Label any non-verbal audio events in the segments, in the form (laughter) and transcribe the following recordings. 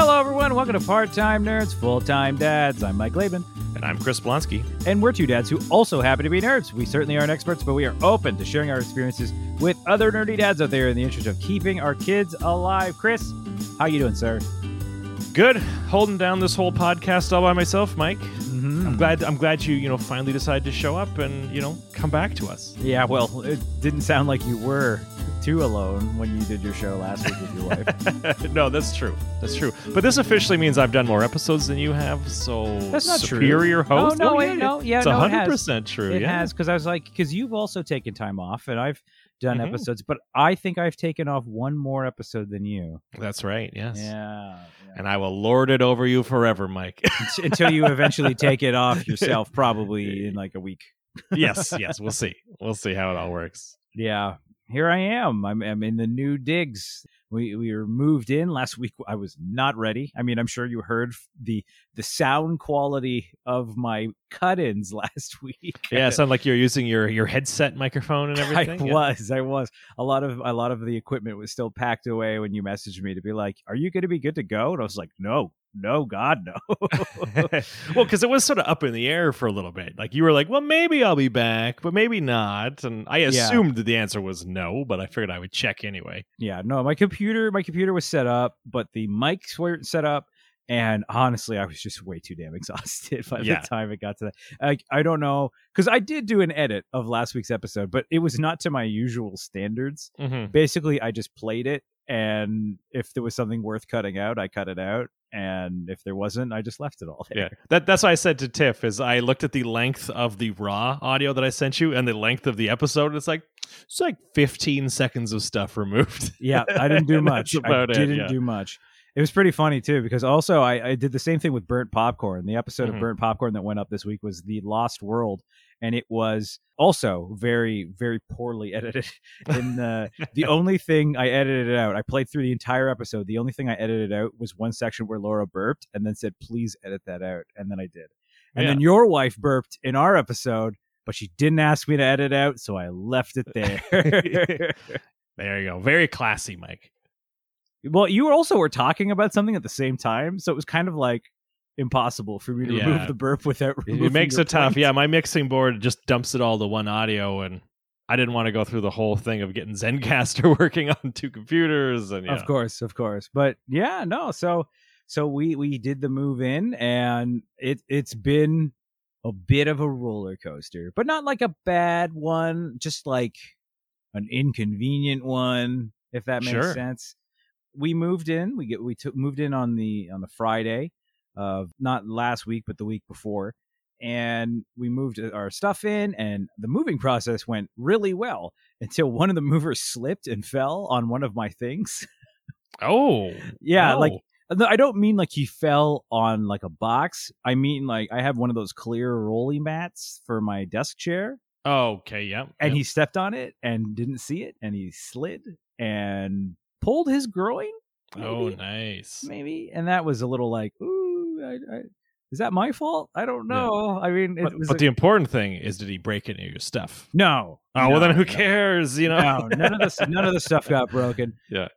Hello, everyone. Welcome to Part-Time Nerds, Full-Time Dads. I'm Mike Laban. And I'm Chris Blonsky. And we're two dads who also happen to be nerds. We certainly aren't experts, but we are open to sharing our experiences with other nerdy dads out there in the interest of keeping our kids alive. Chris, how you doing, sir? Good. Holding down this whole podcast all by myself, Mike. Mm-hmm. I'm glad you finally decided to show up and, come back to us. Yeah, well, it didn't sound like you were too alone when you did your show last week with your wife. No, that's true, but this officially means I've done more episodes than you have, so that's not superior true. Host no, no, yeah, no yeah it's no, 100% true it yeah. has because I was like, because you've also taken time off and I've done mm-hmm. episodes, but I think I've taken off one more episode than you. That's right. Yes. Yeah. And I will lord it over you forever, Mike. Until you eventually take it off yourself, probably in like a week. Yes. We'll see how it all works. Yeah. Here I am. I'm in the new digs. We were moved in last week. I was not ready. I mean, I'm sure you heard the sound quality of my cut-ins last week. Yeah, it sounded like you're using your headset microphone and everything. I was. A lot of the equipment was still packed away when you messaged me to be like, "Are you going to be good to go?" And I was like, No, God, no. Well, because it was sort of up in the air for a little bit. Like you were like, well, maybe I'll be back, but maybe not. And I assumed that the answer was no, but I figured I would check anyway. Yeah, no, my computer was set up, but the mics weren't set up. And honestly, I was just way too damn exhausted by the time it got to that. I don't know, because I did do an edit of last week's episode, but it was not to my usual standards. Mm-hmm. Basically, I just played it. And if there was something worth cutting out, I cut it out. And if there wasn't, I just left it all there. Yeah, that's what I said to Tiff, is I looked at the length of the raw audio that I sent you and the length of the episode. It's like 15 seconds of stuff removed. Yeah, I didn't do much. I didn't do much. It was pretty funny, too, because also I did the same thing with Burnt Popcorn. The episode mm-hmm. of Burnt Popcorn that went up this week was The Lost World. And it was also very, very poorly edited. And the only thing I edited out, I played through the entire episode. The only thing I edited out was one section where Laura burped and then said, please edit that out. And then I did. And then your wife burped in our episode, but she didn't ask me to edit out. So I left it there. There you go. Very classy, Mike. Well, you also were talking about something at the same time. So it was kind of like impossible for me to remove the burp without removing it. Makes it tough. Yeah, my mixing board just dumps it all to one audio, and I didn't want to go through the whole thing of getting Zencaster working on two computers. And Of course. But yeah, no. So we did the move in, and it's been a bit of a roller coaster, but not like a bad one, just like an inconvenient one, if that makes sense. We moved in. We moved in on the Friday. Not last week, but the week before. And we moved our stuff in, and the moving process went really well until one of the movers slipped and fell on one of my things. Oh. Yeah, no. Like, I don't mean like he fell on like a box. I mean like I have one of those clear rolly mats for my desk chair. Oh, okay, yeah. And he stepped on it and didn't see it, and he slid and pulled his groin. Maybe, oh, nice. Maybe. And that was a little like, ooh. Is that my fault? I don't know. Yeah. I mean, the important thing is, did he break any of your stuff? No. Oh, well, then who cares? No, none of the stuff got broken. Yeah.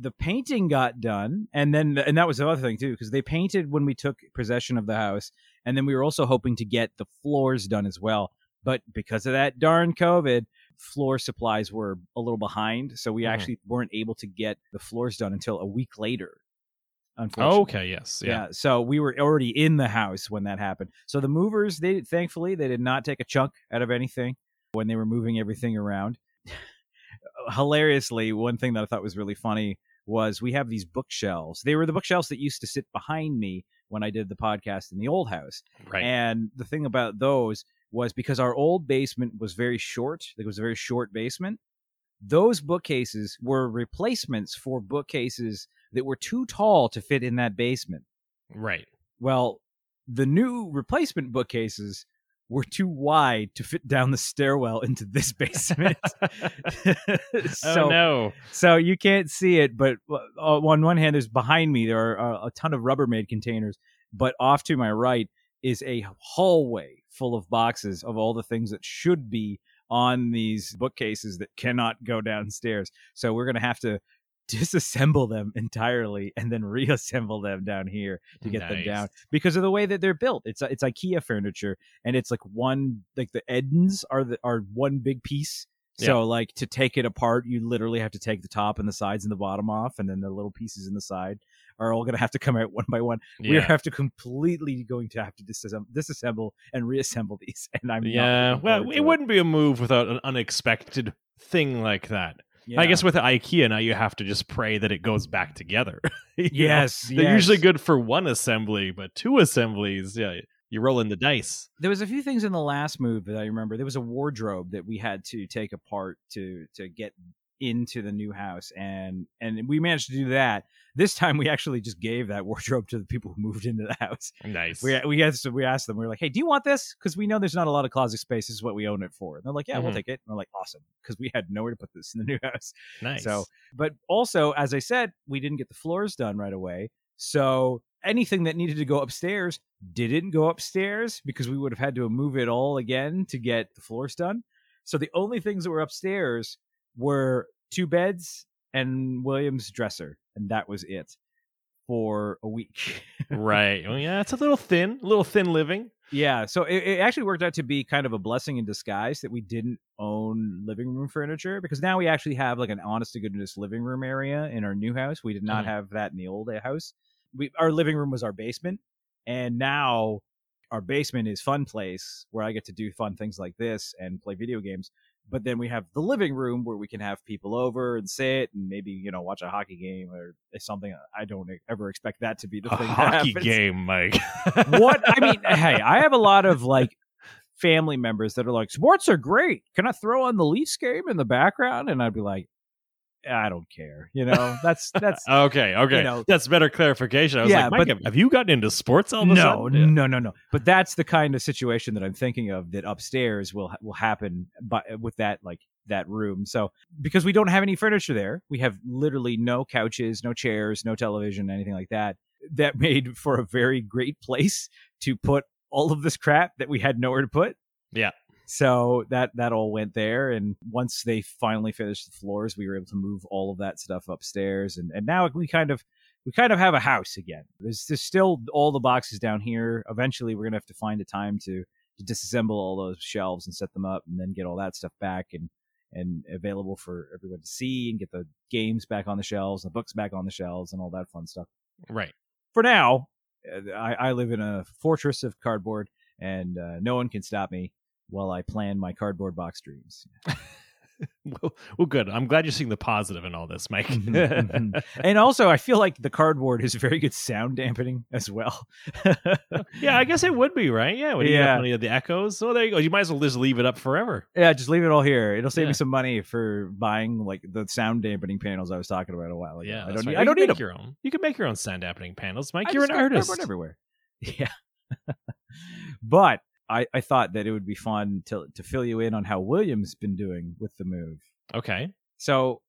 The painting got done, and that was the other thing too, because they painted when we took possession of the house, and then we were also hoping to get the floors done as well. But because of that darn COVID, floor supplies were a little behind, so we actually weren't able to get the floors done until a week later. Unfortunately. Oh, okay. Yes. Yeah. So we were already in the house when that happened. So the movers, thankfully they did not take a chunk out of anything when they were moving everything around. Hilariously, one thing that I thought was really funny was we have these bookshelves. They were the bookshelves that used to sit behind me when I did the podcast in the old house. Right. And the thing about those was, because our old basement was very short, it was a very short basement. Those bookcases were replacements for bookcases that were too tall to fit in that basement. Right. Well, the new replacement bookcases were too wide to fit down the stairwell into this basement. So, oh, no. So you can't see it, but on one hand, there's behind me, there are a ton of Rubbermaid containers, but off to my right is a hallway full of boxes of all the things that should be on these bookcases that cannot go downstairs. So we're going to have to disassemble them entirely and then reassemble them down here to get them down because of the way that they're built. It's IKEA furniture, and it's like one, like the ends are one big piece. So like to take it apart, you literally have to take the top and the sides and the bottom off, and then the little pieces in the side are all going to have to come out one by one. We have to completely going to have to disassemble and reassemble these. And I'm not well, it wouldn't be a move without an unexpected thing like that. Yeah. I guess with IKEA now you have to just pray that it goes back together. Yes, they're usually good for one assembly, but two assemblies, you're rolling the dice. There was a few things in the last move that I remember. There was a wardrobe that we had to take apart to get into the new house, and we managed to do that. This time we actually just gave that wardrobe to the people who moved into the house. Nice. We asked them, we were like, hey, do you want this? Because we know there's not a lot of closet space. This is what we own it for. And they're like, yeah, we'll take it. And we're like, awesome. Because we had nowhere to put this in the new house. Nice. So, but also, as I said, we didn't get the floors done right away. So anything that needed to go upstairs didn't go upstairs because we would have had to move it all again to get the floors done. So the only things that were upstairs were two beds and William's dresser. And that was it for a week. Right. Well, yeah, it's a little thin living. Yeah. So it actually worked out to be kind of a blessing in disguise that we didn't own living room furniture, because now we actually have like an honest to goodness living room area in our new house. We did not have that in the old house. Our living room was our basement. And now our basement is fun place where I get to do fun things like this and play video games. But then we have the living room where we can have people over and sit and maybe, watch a hockey game or something. I don't ever expect that to be the thing. A hockey game, Mike. What? I mean, hey, I have a lot of like family members that are like, sports are great. Can I throw on the Leafs game in the background? And I'd be like, I don't care. That's okay. Okay. That's better clarification. I was like, Mike, have you gotten into sports all of a sudden? No. But that's the kind of situation that I'm thinking of that upstairs will happen with that, like that room. So because we don't have any furniture there, we have literally no couches, no chairs, no television, anything like that. That made for a very great place to put all of this crap that we had nowhere to put. Yeah. So that all went there, and once they finally finished the floors, we were able to move all of that stuff upstairs, and now we kind of have a house again. There's still all the boxes down here. Eventually, we're gonna have to find a time to disassemble all those shelves and set them up, and then get all that stuff back and available for everyone to see, and get the games back on the shelves, the books back on the shelves, and all that fun stuff. Right. For now, I live in a fortress of cardboard, and no one can stop me while I plan my cardboard box dreams. Well, good. I'm glad you're seeing the positive in all this, Mike. And also, I feel like the cardboard is a very good sound dampening as well. Yeah, I guess it would be, right? Yeah, when you have money of the echoes. So there you go. You might as well just leave it up forever. Yeah, just leave it all here. It'll save me some money for buying like the sound dampening panels I was talking about a while ago. Yeah, I don't need them. Your own. You can make your own sound dampening panels, Mike. You're an artist. Cardboard everywhere. Yeah. But I thought that it would be fun to fill you in on how William's been doing with the move. Okay. So,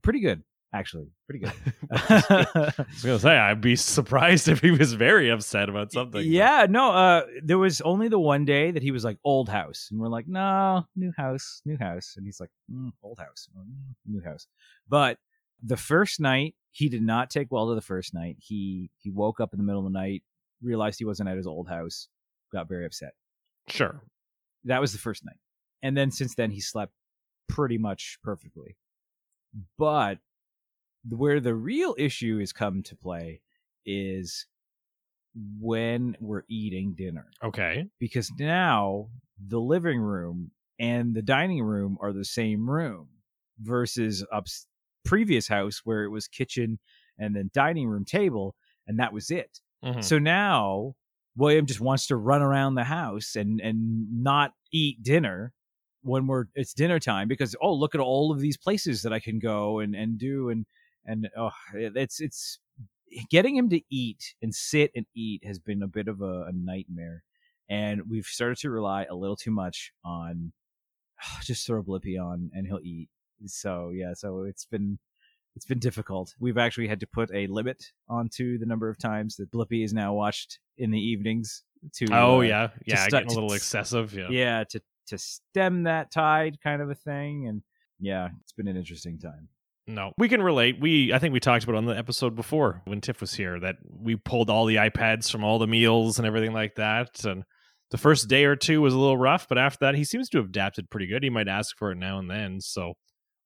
pretty good, actually. Pretty good. I was going to say, I'd be surprised if he was very upset about something. Yeah, but no. There was only the one day that he was like, old house. And we're like, no, new house. And he's like, old house, new house. But the first night, he did not take well to the first night. He woke up in the middle of the night, realized he wasn't at his old house. Got very upset. Sure. That was the first night. And then since then, he slept pretty much perfectly. But where the real issue has come to play is when we're eating dinner. Okay. Because now the living room and the dining room are the same room versus previous house where it was kitchen and then dining room table. And that was it. Mm-hmm. So now William just wants to run around the house and not eat dinner when it's dinner time because, oh, look at all of these places that I can go and do. And it's getting him to eat and sit and eat has been a bit of a nightmare. And we've started to rely a little too much on just throw Blippi on and he'll eat. So, yeah, it's been difficult. We've actually had to put a limit onto the number of times that Blippi is now watched in the evenings to getting a little excessive. Yeah, to stem that tide kind of a thing. And yeah, it's been an interesting time. No, we can relate. I think we talked about it on the episode before when Tiff was here that we pulled all the iPads from all the meals and everything like that. And the first day or two was a little rough, but after that, he seems to have adapted pretty good. He might ask for it now and then. So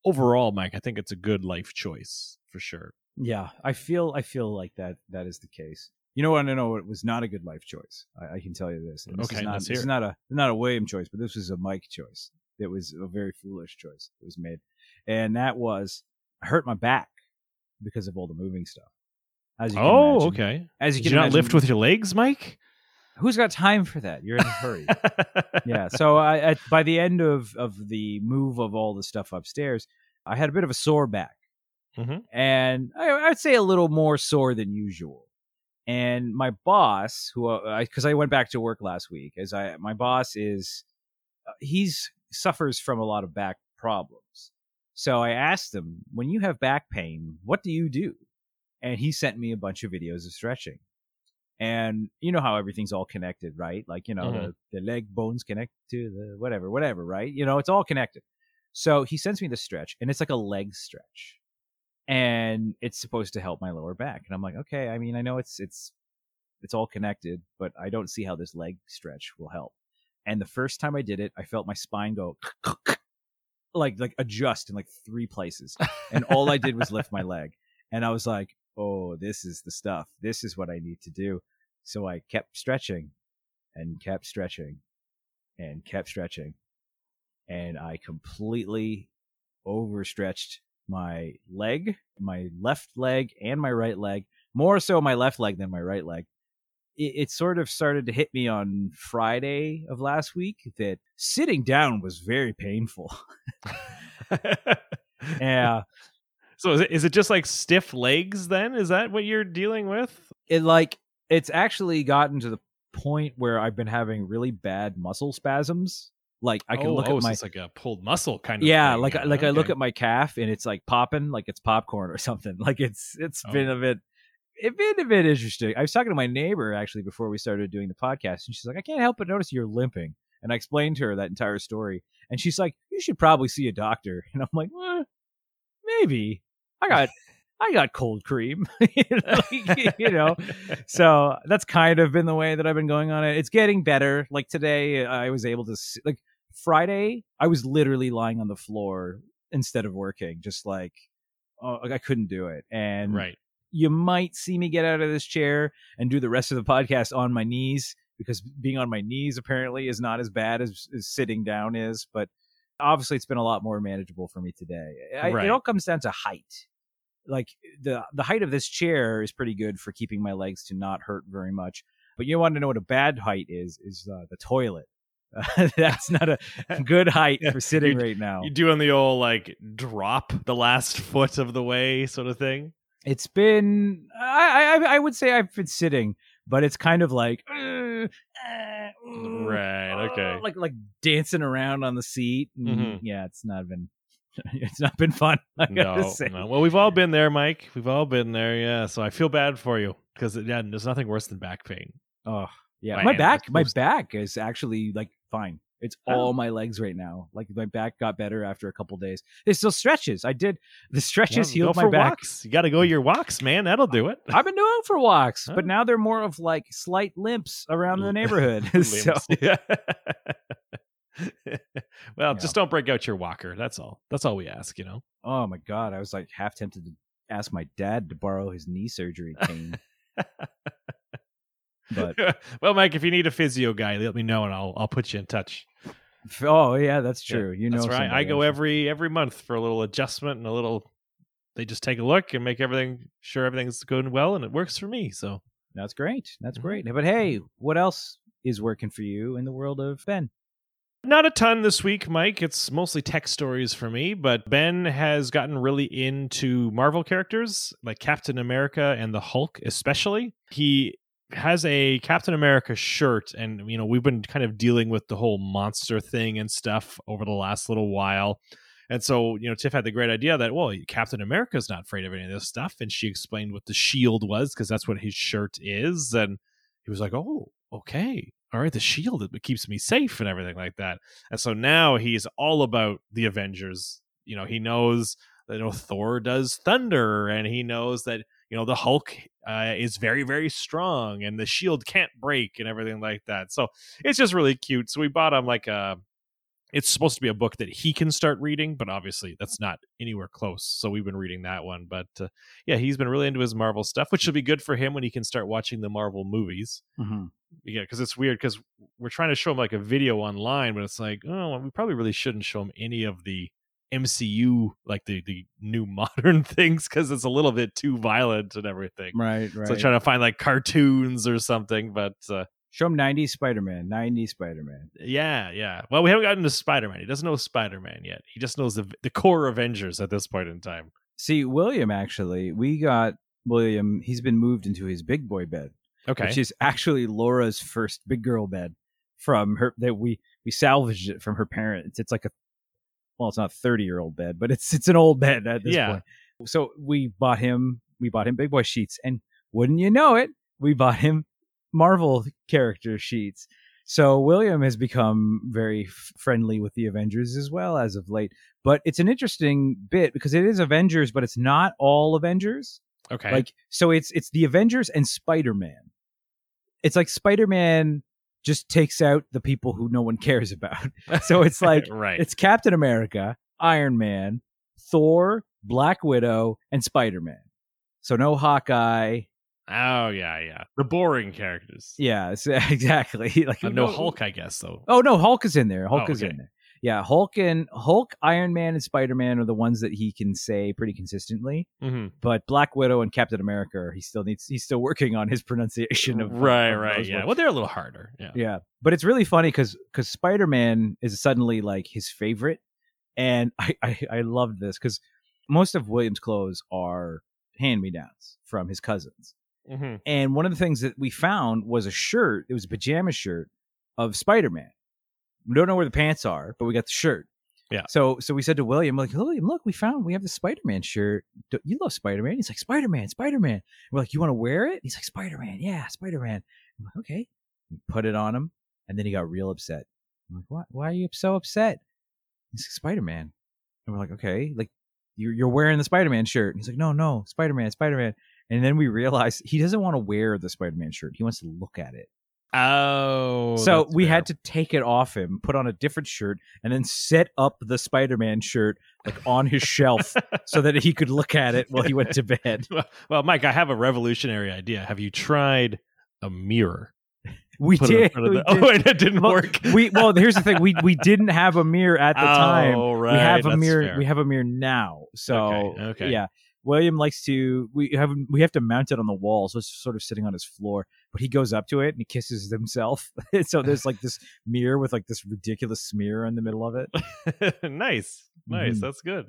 overall, Mike, I think it's a good life choice for sure. Yeah, I feel like that is the case. You know what? No, it was not a good life choice. I can tell you this. And this okay, is not, let's hear. This is not a William choice, but this was a Mike choice. It was a very foolish choice that was made, and that was I hurt my back because of all the moving stuff. As you can imagine, okay. As you can imagine, not lift with your legs, Mike? Who's got time for that? You're in a hurry. Yeah. So by the end of the move of all the stuff upstairs, I had a bit of a sore back, mm-hmm. and I'd say a little more sore than usual. And my boss, because I went back to work last week, my boss suffers from a lot of back problems. So I asked him, when you have back pain, what do you do? And he sent me a bunch of videos of stretching. And you know how everything's all connected, right? Like, you know, mm-hmm. the leg bones connect to the whatever, right? You know, it's all connected. So he sends me the stretch, and it's like a leg stretch. And it's supposed to help my lower back. And I'm like, okay, I mean, I know it's all connected, but I don't see how this leg stretch will help. And the first time I did it, I felt my spine go like adjust in like three places. And all I did was lift my leg. And I was like, oh, this is the stuff. This is what I need to do. So I kept stretching and kept stretching and kept stretching. And I completely overstretched my leg, my left leg and my right leg, more so my left leg than my right leg. It sort of started to hit me on Friday of last week that sitting down was very painful. Yeah. So is it just like stiff legs then? Is that what you're dealing with? It's actually gotten to the point where I've been having really bad muscle spasms. Like I can look at my, so it's like a pulled muscle kind of. Yeah. Thing. I look at my calf and it's like popping, like it's popcorn or something. Like it's been a bit. It's been a bit interesting. I was talking to my neighbor, actually, before we started doing the podcast, and she's like, I can't help but notice you're limping. And I explained to her that entire story. And she's like, you should probably see a doctor. And I'm like, well, maybe. I got cold cream, you know. So that's kind of been the way that I've been going on it. It's getting better. Like today, I was able to, like Friday, I was literally lying on the floor instead of working. Just like, oh, I couldn't do it. And right. You might see me get out of this chair and do the rest of the podcast on my knees, because being on my knees apparently is not as bad as sitting down is. But obviously, it's been a lot more manageable for me today. It all comes down to height. Like the height of this chair is pretty good for keeping my legs to not hurt very much. But you want to know what a bad height is the toilet. That's not a good height for sitting right now. You're doing the old like drop the last foot of the way sort of thing. It's been, I would say I've been sitting, but it's kind of like, right, okay, like dancing around on the seat. Mm-hmm. Yeah, it's not been fun. No. Well, we've all been there, Mike. We've all been there. Yeah. So I feel bad for you because there's nothing worse than back pain. Oh yeah, my back is actually like fine. It's all my legs right now. Like my back got better after a couple days. There's still stretches. I did the stretches healed my back. Walks. You got to go your walks, man. That'll do it. I've been doing for walks, but now they're more of like slight limps around the neighborhood. So, yeah. (laughs) Just don't break out your walker. That's all. That's all we ask, you know. Oh my God, I was like half tempted to ask my dad to borrow his knee surgery cane. But well, Mike, if you need a physio guy, let me know and I'll put you in touch. Oh yeah, that's true. Yeah, you know, that's right. I go every month for a little adjustment and a little. They just take a look and make everything's going well, and it works for me. So that's great. That's great. But hey, what else is working for you in the world of Ben? Not a ton this week, Mike. It's mostly tech stories for me, but Ben has gotten really into Marvel characters like Captain America and the Hulk, especially. He has a Captain America shirt, and you know, we've been kind of dealing with the whole monster thing and stuff over the last little while, and so, you know, Tiff had the great idea that, well, Captain America's not afraid of any of this stuff, and she explained what the shield was, because that's what his shirt is, and he was like, oh, okay, all right, the shield, it keeps me safe and everything like that. And so now he's all about the Avengers. You know, he knows you know, Thor does thunder, and he knows that, you know, the Hulk is very, very strong, and the shield can't break and everything like that. So it's just really cute. So we bought him like a, it's supposed to be a book that he can start reading, but obviously that's not anywhere close. So we've been reading that one, but yeah, he's been really into his Marvel stuff, which should be good for him when he can start watching the Marvel movies. Mm-hmm. Yeah. Cause it's weird. Cause we're trying to show him like a video online, but it's like, oh, well, we probably really shouldn't show him any of the MCU, like the new modern things, cause it's a little bit too violent and everything. Right. Right. So trying to find like cartoons or something, but show him 90s Spider-Man, 90s Spider-Man. Yeah, yeah. Well, we haven't gotten to Spider-Man. He doesn't know Spider-Man yet. He just knows the core Avengers at this point in time. See, William, actually, we got William. He's been moved into his big boy bed. Okay. Which is actually Laura's first big girl bed from her, that we salvaged it from her parents. It's like a, well, it's not a 30-year-old bed, but it's an old bed at this point. So we bought him big boy sheets, and wouldn't you know it, we bought him Marvel character sheets. So William has become very friendly with the Avengers as well as of late. But it's an interesting bit because it is Avengers, but it's not all Avengers. Okay. Like, so it's the Avengers and Spider-Man. It's like Spider-Man just takes out the people who no one cares about. So it's like right. It's Captain America, Iron Man, Thor, Black Widow, and Spider-Man. So no Hawkeye. Oh, yeah, yeah. The boring characters. Yeah, exactly. Like no Hulk, I guess, though. Oh, no, Hulk is in there. Hulk is in there. Yeah, Hulk, Iron Man, and Spider-Man are the ones that he can say pretty consistently. Mm-hmm. But Black Widow and Captain America, he's still working on his pronunciation of. Right, yeah. Words. Well, they're a little harder. Yeah. But it's really funny because Spider-Man is suddenly like his favorite. And I loved this because most of William's clothes are hand-me-downs from his cousins. Mm-hmm. And one of the things that we found was a shirt. It was a pajama shirt of Spider-Man. We don't know where the pants are, but we got the shirt. Yeah. So we said to William, like, William, look, we have the Spider-Man shirt. You love Spider-Man? He's like, Spider-Man. And we're like, you want to wear it? He's like, Spider-Man. Yeah, Spider-Man. I'm like, okay. We put it on him. And then he got real upset. I'm like, what? Why are you so upset? He's like, Spider-Man. And we're like, okay, like you're wearing the Spider-Man shirt. And he's like, no, Spider-Man. And then we realized he doesn't want to wear the Spider-Man shirt. He wants to look at it. Oh. So we had to take it off him, put on a different shirt, and then set up the Spider-Man shirt like on his shelf so that he could look at it while he went to bed. Well, Mike, I have a revolutionary idea. Have you tried a mirror? We did. Oh, and it didn't work. Here's the thing. We didn't have a mirror at the time. Oh, right. We have a mirror. Fair. We have a mirror now. So, okay. Yeah. William likes to, we have to mount it on the wall, so it's sort of sitting on his floor, but he goes up to it and he kisses himself. So there's like this mirror with like this ridiculous smear in the middle of it. Nice. Mm-hmm. That's good.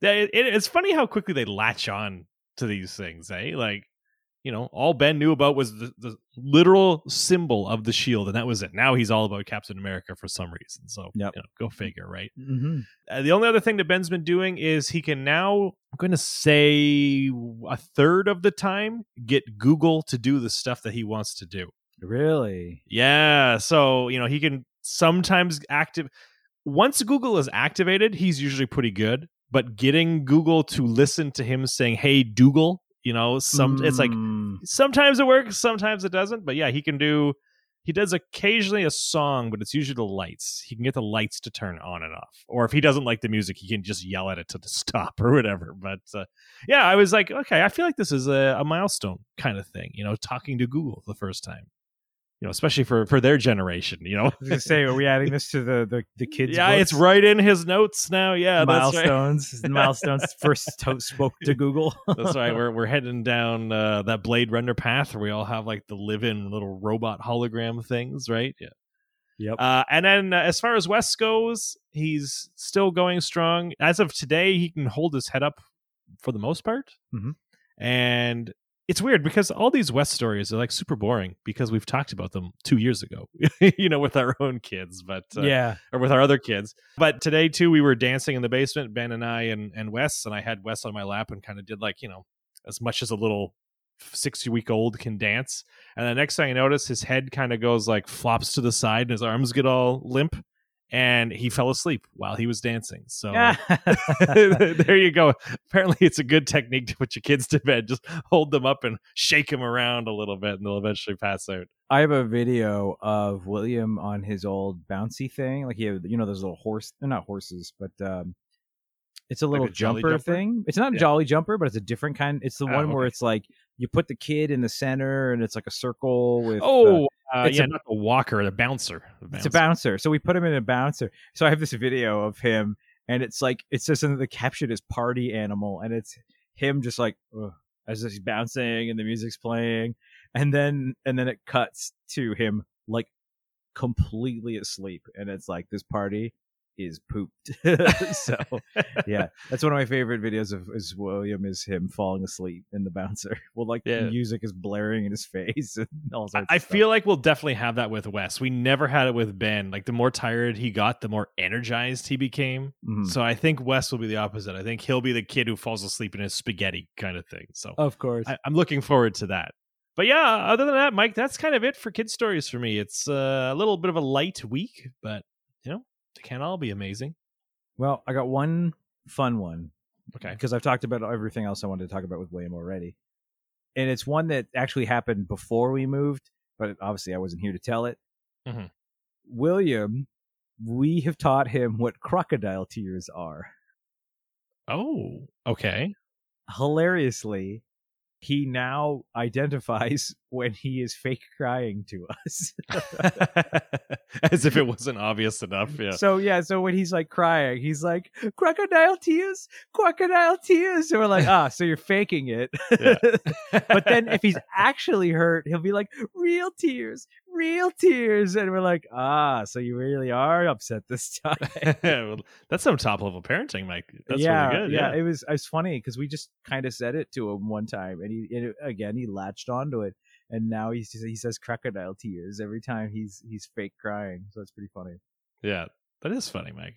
Yeah, it's funny how quickly they latch on to these things, eh? Like, you know, all Ben knew about was the literal symbol of the shield, and that was it. Now he's all about Captain America for some reason. So, you know, go figure, right? Mm-hmm. The only other thing that Ben's been doing is he can now, I'm going to say a third of the time, get Google to do the stuff that he wants to do. Really? Yeah. So, you know, he can sometimes once Google is activated, he's usually pretty good. But getting Google to listen to him saying, hey, Doogle. You know, it's like sometimes it works, sometimes it doesn't. But yeah, he does occasionally a song, but it's usually the lights. He can get the lights to turn on and off. Or if he doesn't like the music, he can just yell at it to stop or whatever. But yeah, I was like, okay, I feel like this is a milestone kind of thing, you know, talking to Google for the first time. You know, especially for their generation, you know. I was gonna say, are we adding this to the kids? Yeah, books? It's right in his notes now. Yeah, milestones. That's right. Milestones first spoke to Google. That's right. We're heading down that Blade Runner path where we all have like the live-in little robot hologram things, right? Yeah. Yep. And then as far as Wes goes, he's still going strong. As of today, he can hold his head up for the most part, and. It's weird because all these West stories are like super boring because we've talked about them 2 years ago, you know, with our own kids, but or with our other kids. But today too, we were dancing in the basement, Ben and I and Wes, and I had Wes on my lap and kind of did like, you know, as much as a little 6-week-old can dance. And the next thing I notice, his head kind of goes like flops to the side and his arms get all limp. and he fell asleep while he was dancing. So there you go. Apparently it's a good technique to put your kids to bed. Just hold them up and shake them around a little bit and they'll eventually pass out. I have a video of William on his old bouncy thing. Like he had, you know, those little horse, they're not horses, but it's a little like a jumper thing. It's not a jolly jumper, but it's a different kind. It's the one where it's like you put the kid in the center and it's like a circle with not the walker, the bouncer. It's a bouncer. So we put him in a bouncer. So I have this video of him, and it's like, it says the caption is party animal, and it's him just like, as he's bouncing and the music's playing. And then it cuts to him like completely asleep. And it's like, this party is pooped. So yeah, that's one of my favorite videos of is William is him falling asleep in the bouncer. Well, like the music is blaring in his face and all sorts of stuff. Feel like we'll definitely have that with Wes. We never had it with Ben. Like the more tired he got, the more energized he became. Mm-hmm. So I think Wes will be the opposite. I think he'll be the kid who falls asleep in his spaghetti kind of thing. So of course I'm looking forward to that. But yeah, other than that, Mike, that's kind of it for kid stories for me. It's a little bit of a light week, but you know, they can't all be amazing. Well, I got one fun one. Okay. Because I've talked about everything else I wanted to talk about with William already. And it's one that actually happened before we moved, but obviously I wasn't here to tell it. Mm-hmm. William, we have taught him what crocodile tears are. Oh, okay. Hilariously, he now identifies when he is fake crying to us. As if it wasn't obvious enough. Yeah. So when he's like crying, he's like, crocodile tears, crocodile tears. And we're like, so you're faking it. Yeah. But then if he's actually hurt, he'll be like, real tears, real tears. And we're like, so you really are upset this time. Well, that's some top level parenting, Mike. That's really good. Yeah. It was funny because we just kind of said it to him one time. And he latched onto it, and now he says crocodile tears every time he's fake crying. So it's pretty funny. Yeah, that is funny, Mike.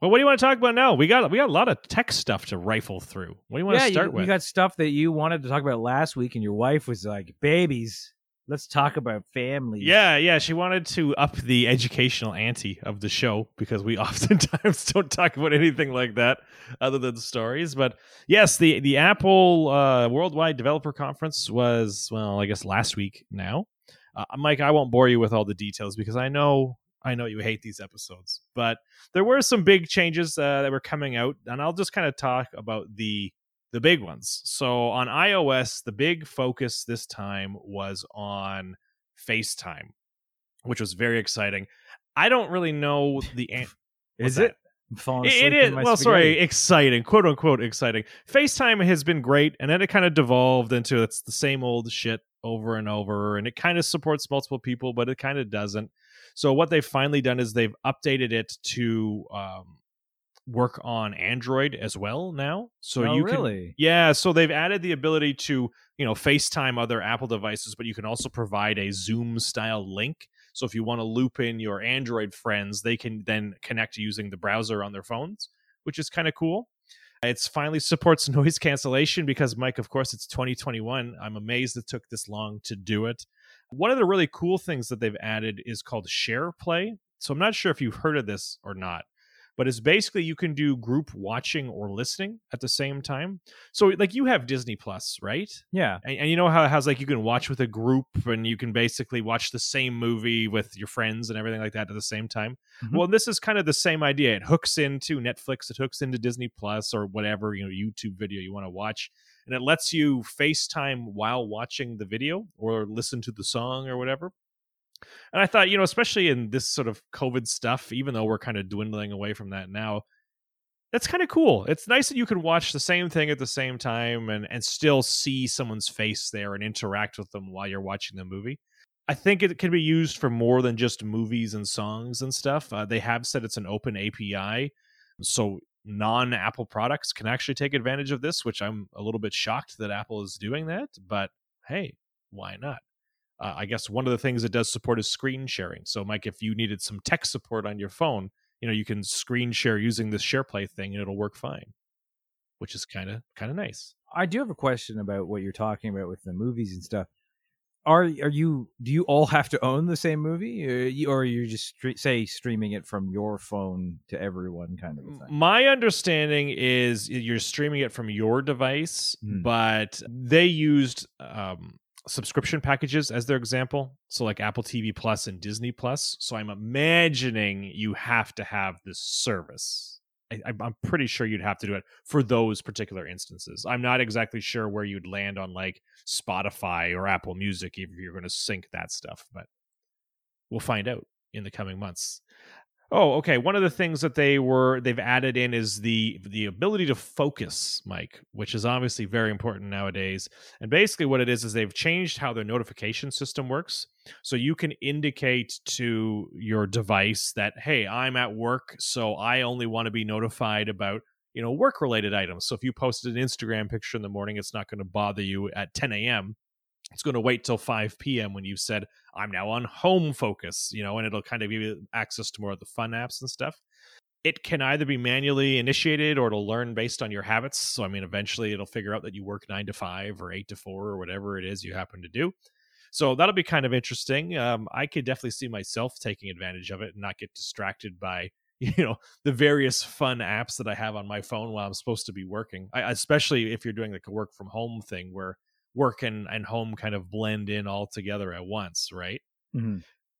Well, what do you want to talk about now? We got a lot of tech stuff to rifle through. What do you want to start with? We got stuff that you wanted to talk about last week, and your wife was like, "Babies, let's talk about families." Yeah. She wanted to up the educational ante of the show because we oftentimes don't talk about anything like that other than stories. But yes, the Apple Worldwide Developer Conference was, well, I guess last week now. Mike, I won't bore you with all the details because I know you hate these episodes. But there were some big changes that were coming out, and I'll just kind of talk about the big ones. So on iOS, the big focus this time was on FaceTime, which was very exciting. I don't really know the is that? It? I'm falling asleep. It is. Well, spaghetti. Sorry, exciting, quote unquote exciting. FaceTime has been great, and then it kind of devolved into it's the same old shit over and over, and it kind of supports multiple people, but it kind of doesn't. So what they've finally done is they've updated it to work on Android as well now. So so they've added the ability to, you know, FaceTime other Apple devices, but you can also provide a Zoom style link. So if you want to loop in your Android friends, they can then connect using the browser on their phones, which is kind of cool. It finally supports noise cancellation because, Mike, of course, it's 2021. I'm amazed it took this long to do it. One of the really cool things that they've added is called Share Play. So I'm not sure if you've heard of this or not, but it's basically you can do group watching or listening at the same time. So like you have Disney Plus, right? Yeah. And you know how it has like you can watch with a group and you can basically watch the same movie with your friends and everything like that at the same time. Mm-hmm. Well, this is kind of the same idea. It hooks into Netflix. It hooks into Disney Plus or whatever, you know, YouTube video you want to watch. And it lets you FaceTime while watching the video or listen to the song or whatever. And I thought, you know, especially in this sort of COVID stuff, even though we're kind of dwindling away from that now, that's kind of cool. It's nice that you can watch the same thing at the same time and still see someone's face there and interact with them while you're watching the movie. I think it can be used for more than just movies and songs and stuff. They have said it's an open API, so non-Apple products can actually take advantage of this, which I'm a little bit shocked that Apple is doing that. But hey, why not? I guess one of the things it does support is screen sharing. So, Mike, if you needed some tech support on your phone, you know, you can screen share using this SharePlay thing, and it'll work fine, which is kind of nice. I do have a question about what you're talking about with the movies and stuff. do you all have to own the same movie, or are you just streaming it from your phone to everyone kind of a thing? My understanding is you're streaming it from your device, but they used subscription packages as their example. So like Apple TV Plus and Disney Plus. So I'm imagining you have to have this service. I'm pretty sure you'd have to do it for those particular instances. I'm not exactly sure where you'd land on like Spotify or Apple Music if you're going to sync that stuff, but we'll find out in the coming months. Oh, okay. One of the things that they've added in is the ability to focus, Mike, which is obviously very important nowadays. And basically what it is they've changed how their notification system works. So you can indicate to your device that, hey, I'm at work, so I only want to be notified about, you know, work-related items. So if you posted an Instagram picture in the morning, it's not going to bother you at 10 a.m. It's going to wait till 5 p.m. when you've said, I'm now on home focus, you know, and it'll kind of give you access to more of the fun apps and stuff. It can either be manually initiated or it'll learn based on your habits. So, I mean, eventually it'll figure out that you work 9 to 5 or 8 to 4 or whatever it is you happen to do. So that'll be kind of interesting. I could definitely see myself taking advantage of it and not get distracted by, you know, the various fun apps that I have on my phone while I'm supposed to be working, especially if you're doing like a work from home thing where work and home kind of blend in all together at once, right? Mm-hmm.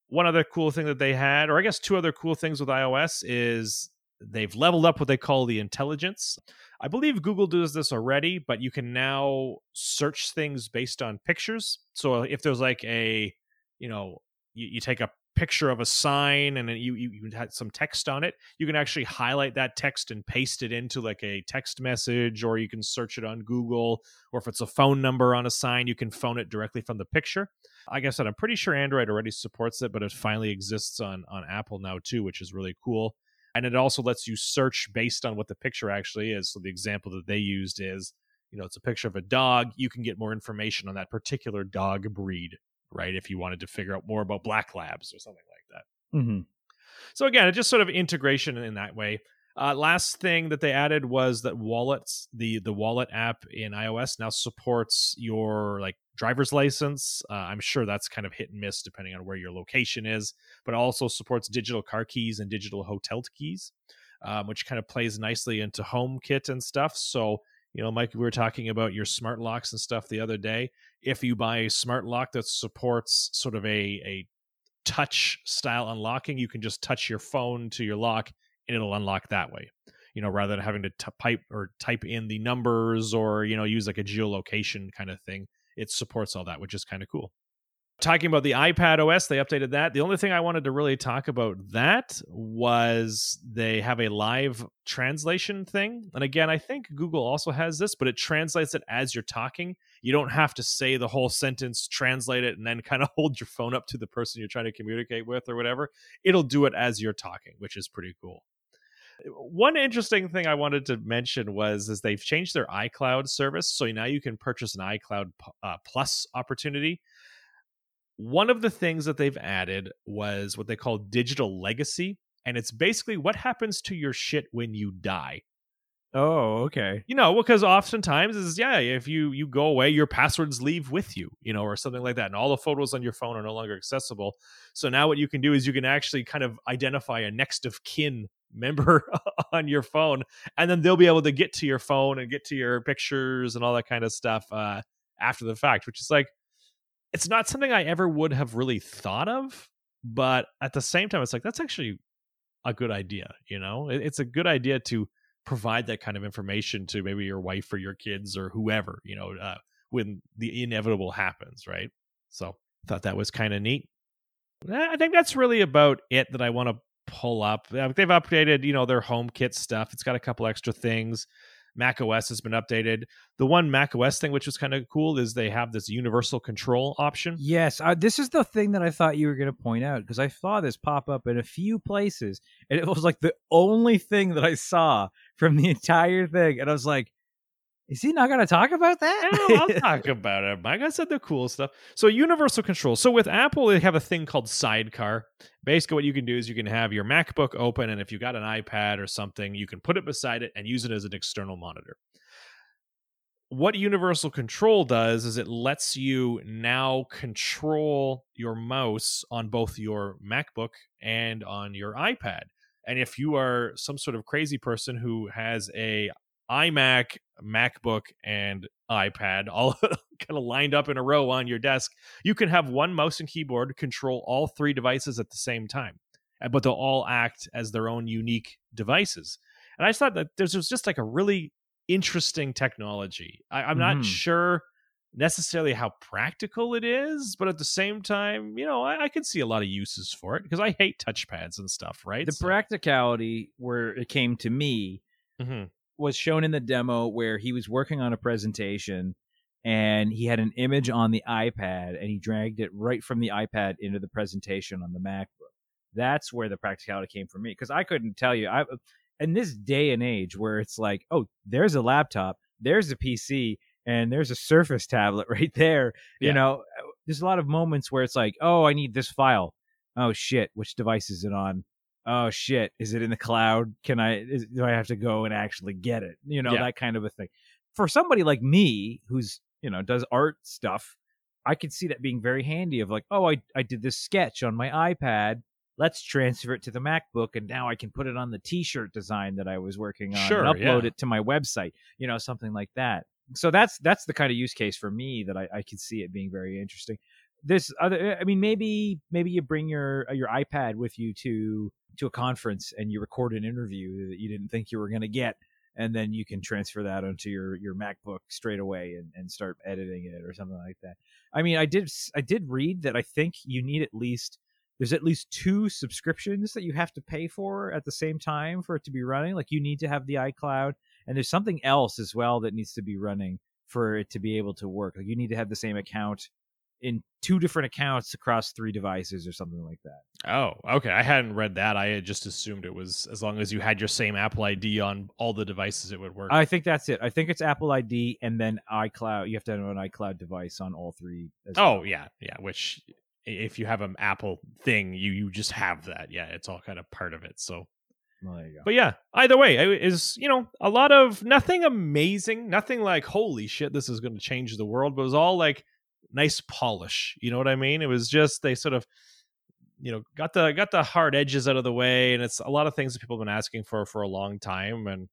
One other cool thing that they had, or I guess two other cool things with iOS, is they've leveled up what they call the intelligence. I believe Google does this already, but you can now search things based on pictures. So if there's like a, you know, you take a picture of a sign and then you had some text on it, you can actually highlight that text and paste it into like a text message, or you can search it on Google, or if it's a phone number on a sign, you can phone it directly from the picture. Like I said, I'm pretty sure Android already supports it, but it finally exists on Apple now too, which is really cool. And it also lets you search based on what the picture actually is. So the example that they used is, you know, it's a picture of a dog. You can get more information on that particular dog breed, right? If you wanted to figure out more about black labs or something like that. Mm-hmm. So again, it's just sort of integration in that way. Last thing that they added was that wallets, the wallet app in iOS now supports your like driver's license. I'm sure that's kind of hit and miss depending on where your location is, but also supports digital car keys and digital hotel keys, which kind of plays nicely into HomeKit and stuff. So, you know, Mike, we were talking about your smart locks and stuff the other day. If you buy a smart lock that supports sort of a touch style unlocking, you can just touch your phone to your lock and it'll unlock that way, you know, rather than having to type in the numbers or, you know, use like a geolocation kind of thing. It supports all that, which is kind of cool. Talking about the iPad OS, they updated that. The only thing I wanted to really talk about that was they have a live translation thing. And again, I think Google also has this, but it translates it as you're talking. You don't have to say the whole sentence, translate it, and then kind of hold your phone up to the person you're trying to communicate with or whatever. It'll do it as you're talking, which is pretty cool. One interesting thing I wanted to mention is they've changed their iCloud service. So now you can purchase an iCloud Plus opportunity. One of the things that they've added was what they call digital legacy. And it's basically what happens to your shit when you die. Oh, okay. You know, because oftentimes is, yeah, if you go away, your passwords leave with you, you know, or something like that. And all the photos on your phone are no longer accessible. So now what you can do is you can actually kind of identify a next of kin member on your phone, and then they'll be able to get to your phone and get to your pictures and all that kind of stuff after the fact, which is like, it's not something I ever would have really thought of, but at the same time, it's like, that's actually a good idea. You know, it's a good idea to provide that kind of information to maybe your wife or your kids or whoever, you know, when the inevitable happens. Right. So thought that was kind of neat. I think that's really about it that I want to pull up. They've updated, you know, their HomeKit stuff. It's got a couple extra things. Mac OS has been updated. The one Mac OS thing, which was kind of cool, is they have this universal control option. Yes, this is the thing that I thought you were going to point out, because I saw this pop up in a few places, and it was like the only thing that I saw from the entire thing. And I was like, is he not going to talk about that? I'll talk about it, Mike. I said the cool stuff. So universal control. So with Apple, they have a thing called Sidecar. Basically what you can do is you can have your MacBook open, and if you got an iPad or something, you can put it beside it and use it as an external monitor. what universal control does is it lets you now control your mouse on both your MacBook and on your iPad. And if you are some sort of crazy person who has a iMac, MacBook, and iPad all kind of lined up in a row on your desk, you can have one mouse and keyboard control all three devices at the same time, but they'll all act as their own unique devices. And I just thought that this was just like a really interesting technology. I'm not sure necessarily how practical it is, but at the same time, you know, I can see a lot of uses for it because I hate touchpads and stuff, right? The practicality where it came to me was shown in the demo where he was working on a presentation and he had an image on the iPad and he dragged it right from the iPad into the presentation on the MacBook. That's where the practicality came for me, because I couldn't tell you. In this day and age where it's like, oh, there's a laptop, there's a PC, and there's a Surface tablet right there. Yeah. You know, there's a lot of moments where it's like, oh, I need this file. Oh, shit. Which device is it on? Oh, shit. Is it in the cloud? Do I have to go and actually get it? You know, that kind of a thing. For somebody like me who's, you know, does art stuff, I could see that being very handy of like, oh, I did this sketch on my iPad. Let's transfer it to the MacBook, and now I can put it on the T-shirt design that I was working on and upload it to my website, you know, something like that. So that's the kind of use case for me that I can see it being very interesting. This other, I mean, maybe you bring your iPad with you to a conference and you record an interview that you didn't think you were going to get, and then you can transfer that onto your MacBook straight away and start editing it or something like that. I mean, I did read that I think you need there's at least two subscriptions that you have to pay for at the same time for it to be running. Like you need to have the iCloud, and there's something else as well that needs to be running for it to be able to work. Like you need to have the same account in two different accounts across three devices or something like that. Oh, okay. I hadn't read that. I had just assumed it was as long as you had your same Apple ID on all the devices, it would work. I think that's it. I think it's Apple ID and then iCloud. You have to have an iCloud device on all three. Yeah. Which... if you have an Apple thing, you just have that. Yeah, it's all kind of part of it. So, well, there you go. But yeah, either way, it is, you know, a lot of nothing amazing, nothing like, holy shit, this is going to change the world. But it was all like nice polish. You know what I mean? It was just they sort of, you know, got the hard edges out of the way. And it's a lot of things that people have been asking for a long time. And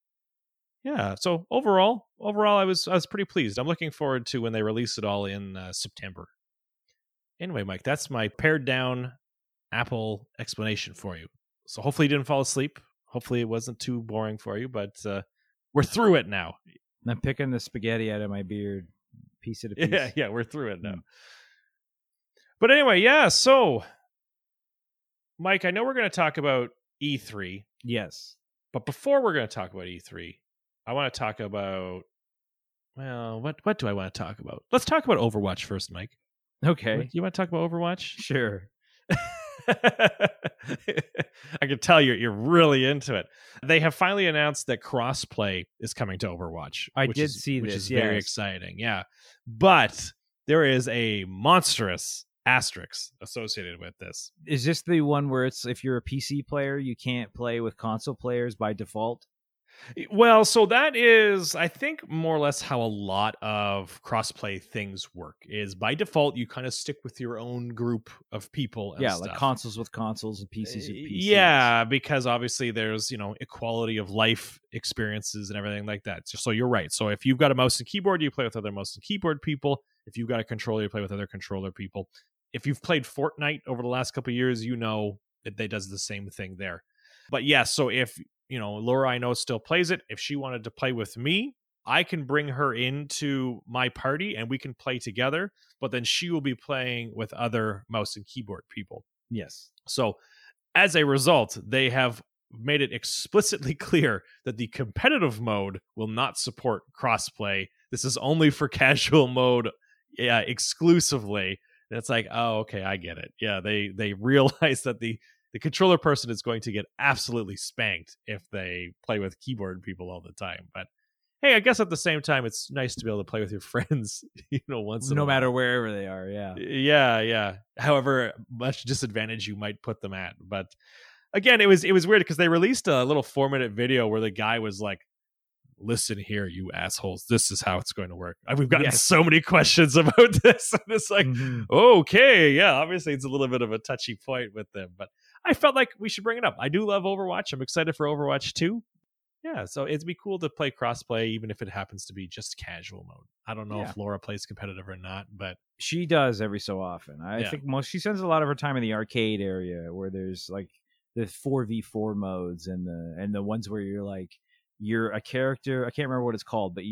yeah, so overall, I was pretty pleased. I'm looking forward to when they release it all in September. Anyway, Mike, that's my pared down Apple explanation for you. So hopefully you didn't fall asleep. Hopefully it wasn't too boring for you, but we're through it now. I'm picking the spaghetti out of my beard, piece it a piece. Yeah, we're through it now. But anyway, yeah, so, Mike, I know we're going to talk about E3. Yes. But before we're going to talk about E3, I want to talk about, well, what do I want to talk about? Let's talk about Overwatch first, Mike. Okay. You want to talk about Overwatch? Sure. I can tell you're really into it. They have finally announced that crossplay is coming to Overwatch. I did see this. Which is very exciting. Yeah. But there is a monstrous asterisk associated with this. Is this the one where it's if you're a PC player, you can't play with console players by default? Well, so that is, I think, more or less how a lot of crossplay things work. Is by default, you kind of stick with your own group of people. And stuff. Like consoles with consoles and PCs with PCs. Yeah, because obviously there's, you know, equality of life experiences and everything like that. So you're right. So if you've got a mouse and keyboard, you play with other mouse and keyboard people. If you've got a controller, you play with other controller people. If you've played Fortnite over the last couple of years, you know that they does the same thing there. But yeah, so if... you know, Laura, I know, still plays it. If she wanted to play with me, I can bring her into my party and we can play together, but then she will be playing with other mouse and keyboard people. Yes. So as a result, they have made it explicitly clear that the competitive mode will not support crossplay. This is only for casual mode exclusively. And it's like, oh, okay, I get it. Yeah, they realize that the controller person is going to get absolutely spanked if they play with keyboard people all the time. But hey, I guess at the same time, it's nice to be able to play with your friends, you know, once in a while. No matter wherever they are. Yeah. Yeah. However much disadvantage you might put them at. But again, it was weird because they released a little 4-minute video where the guy was like listen here, you assholes, this is how it's going to work. We've gotten so many questions about this. And it's like, okay, yeah, obviously it's a little bit of a touchy point with them, but I felt like we should bring it up. I do love Overwatch. I'm excited for Overwatch 2. Yeah, so it'd be cool to play crossplay, even if it happens to be just casual mode. I don't know if Laura plays competitive or not, but she does every so often. I think most she spends a lot of her time in the arcade area where there's like the 4v4 modes and the ones where you're like you're a character. I can't remember what it's called, but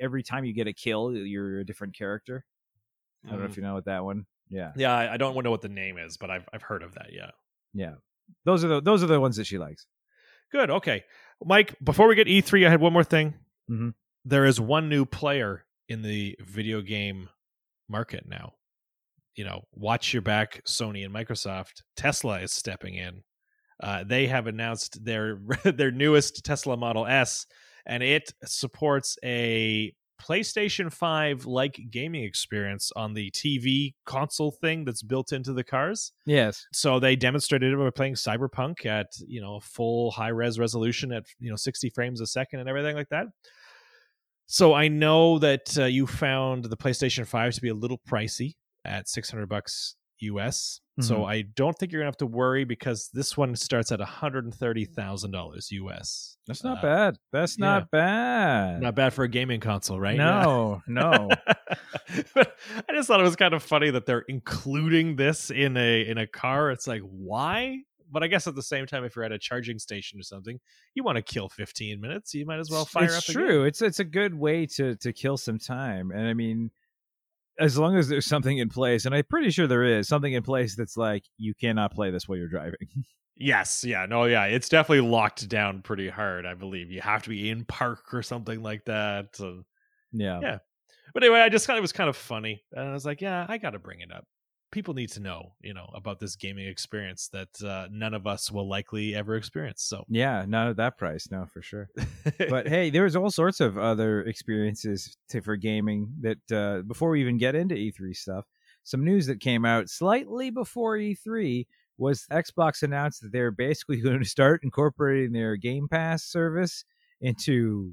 every time you get a kill, you're a different character. I don't know if you know what that one. Yeah, yeah, I don't know what the name is, but I've heard of that. Yeah, yeah, those are the ones that she likes. Good. Okay. Mike, before we get E3, I had one more thing. Mm-hmm. There is one new player in the video game market now. You know, watch your back, Sony and Microsoft. Tesla is stepping in. They have announced their newest Tesla Model S, and it supports a PlayStation 5-like gaming experience on the TV console thing that's built into the cars. Yes. So they demonstrated it by playing Cyberpunk at, you know, full high-res resolution at, you know, 60 frames a second and everything like that. So I know that you found the PlayStation 5 to be a little pricey at $600 US. Mm-hmm. So I don't think you're going to have to worry because this one starts at $130,000 US. That's not bad. That's not bad. Not bad for a gaming console, right? No, no. But I just thought it was kind of funny that they're including this in a car. It's like, why? But I guess at the same time, if you're at a charging station or something, you want to kill 15 minutes. You might as well fire up. It's true. It's a good way to kill some time. And I mean, as long as there's something in place, and I'm pretty sure there is something in place that's like, you cannot play this while you're driving. Yes. Yeah. No. Yeah. It's definitely locked down pretty hard. I believe you have to be in park or something like that. So, yeah. Yeah. But anyway, I just thought it was kind of funny. And I was like, yeah, I got to bring it up. People need to know, you know, about this gaming experience that none of us will likely ever experience. So yeah, not at that price. No, for sure. But hey, there's all sorts of other experiences for gaming that before we even get into E3 stuff, some news that came out slightly before E3 was Xbox announced that they're basically going to start incorporating their Game Pass service into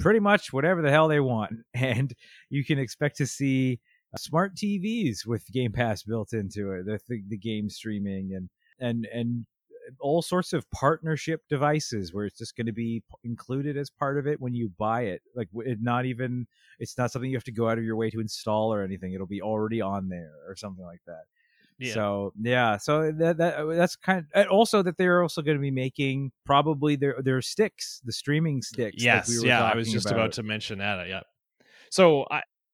pretty much whatever the hell they want. And you can expect to see smart TVs with Game Pass built into it, the game streaming and all sorts of partnership devices where it's just going to be included as part of it when you buy it. Like it's not something you have to go out of your way to install or anything. It'll be already on there or something like that. Yeah. So yeah, so that's kind of, and also that they're also going to be making probably their sticks, the streaming sticks. Yes, like I was just about to mention that. Yeah, so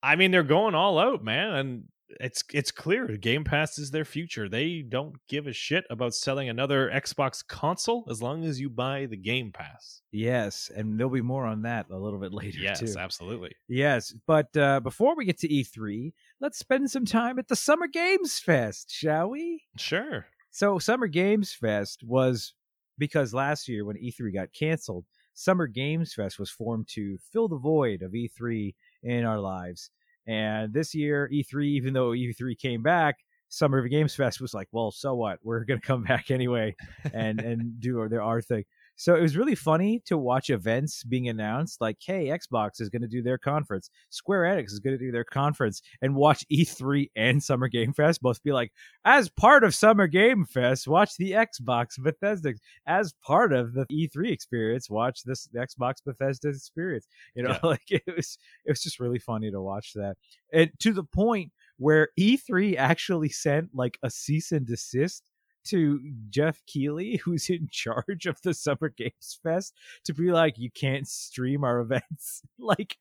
I mean, they're going all out, man, and it's clear Game Pass is their future. They don't give a shit about selling another Xbox console as long as you buy the Game Pass. Yes, and there'll be more on that a little bit later, too. Yes, absolutely. Yes, but before we get to E3, let's spend some time at the Summer Games Fest, shall we? Sure. So Summer Games Fest was, because last year when E3 got canceled, Summer Games Fest was formed to fill the void of E3 in our lives. And this year, E3, even though E3 came back, Summer Games Fest was like, well, so what? We're going to come back anyway and do our thing. So it was really funny to watch events being announced like, hey, Xbox is going to do their conference. Square Enix is going to do their conference, and watch E3 and Summer Game Fest both be like, as part of Summer Game Fest, watch the Xbox Bethesda. As part of the E3 experience, watch this Xbox Bethesda experience. You know, like it was just really funny to watch that. And to the point where E3 actually sent like a cease and desist to Jeff Keighley, who's in charge of the Summer Games Fest, to be like, you can't stream our events. Like,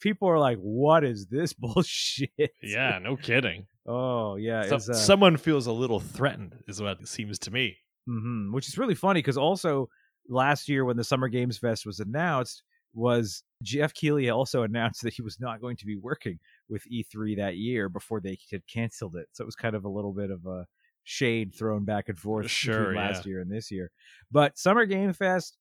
people are like, what is this bullshit? Yeah, no kidding. Oh, yeah. Someone feels a little threatened is what it seems to me. Mm-hmm. Which is really funny because also last year when the Summer Games Fest was announced, was Jeff Keighley also announced that he was not going to be working with E3 that year before they had canceled it. So it was kind of a little bit of a shade thrown back and forth between last year and this year. But Summer Game Fest,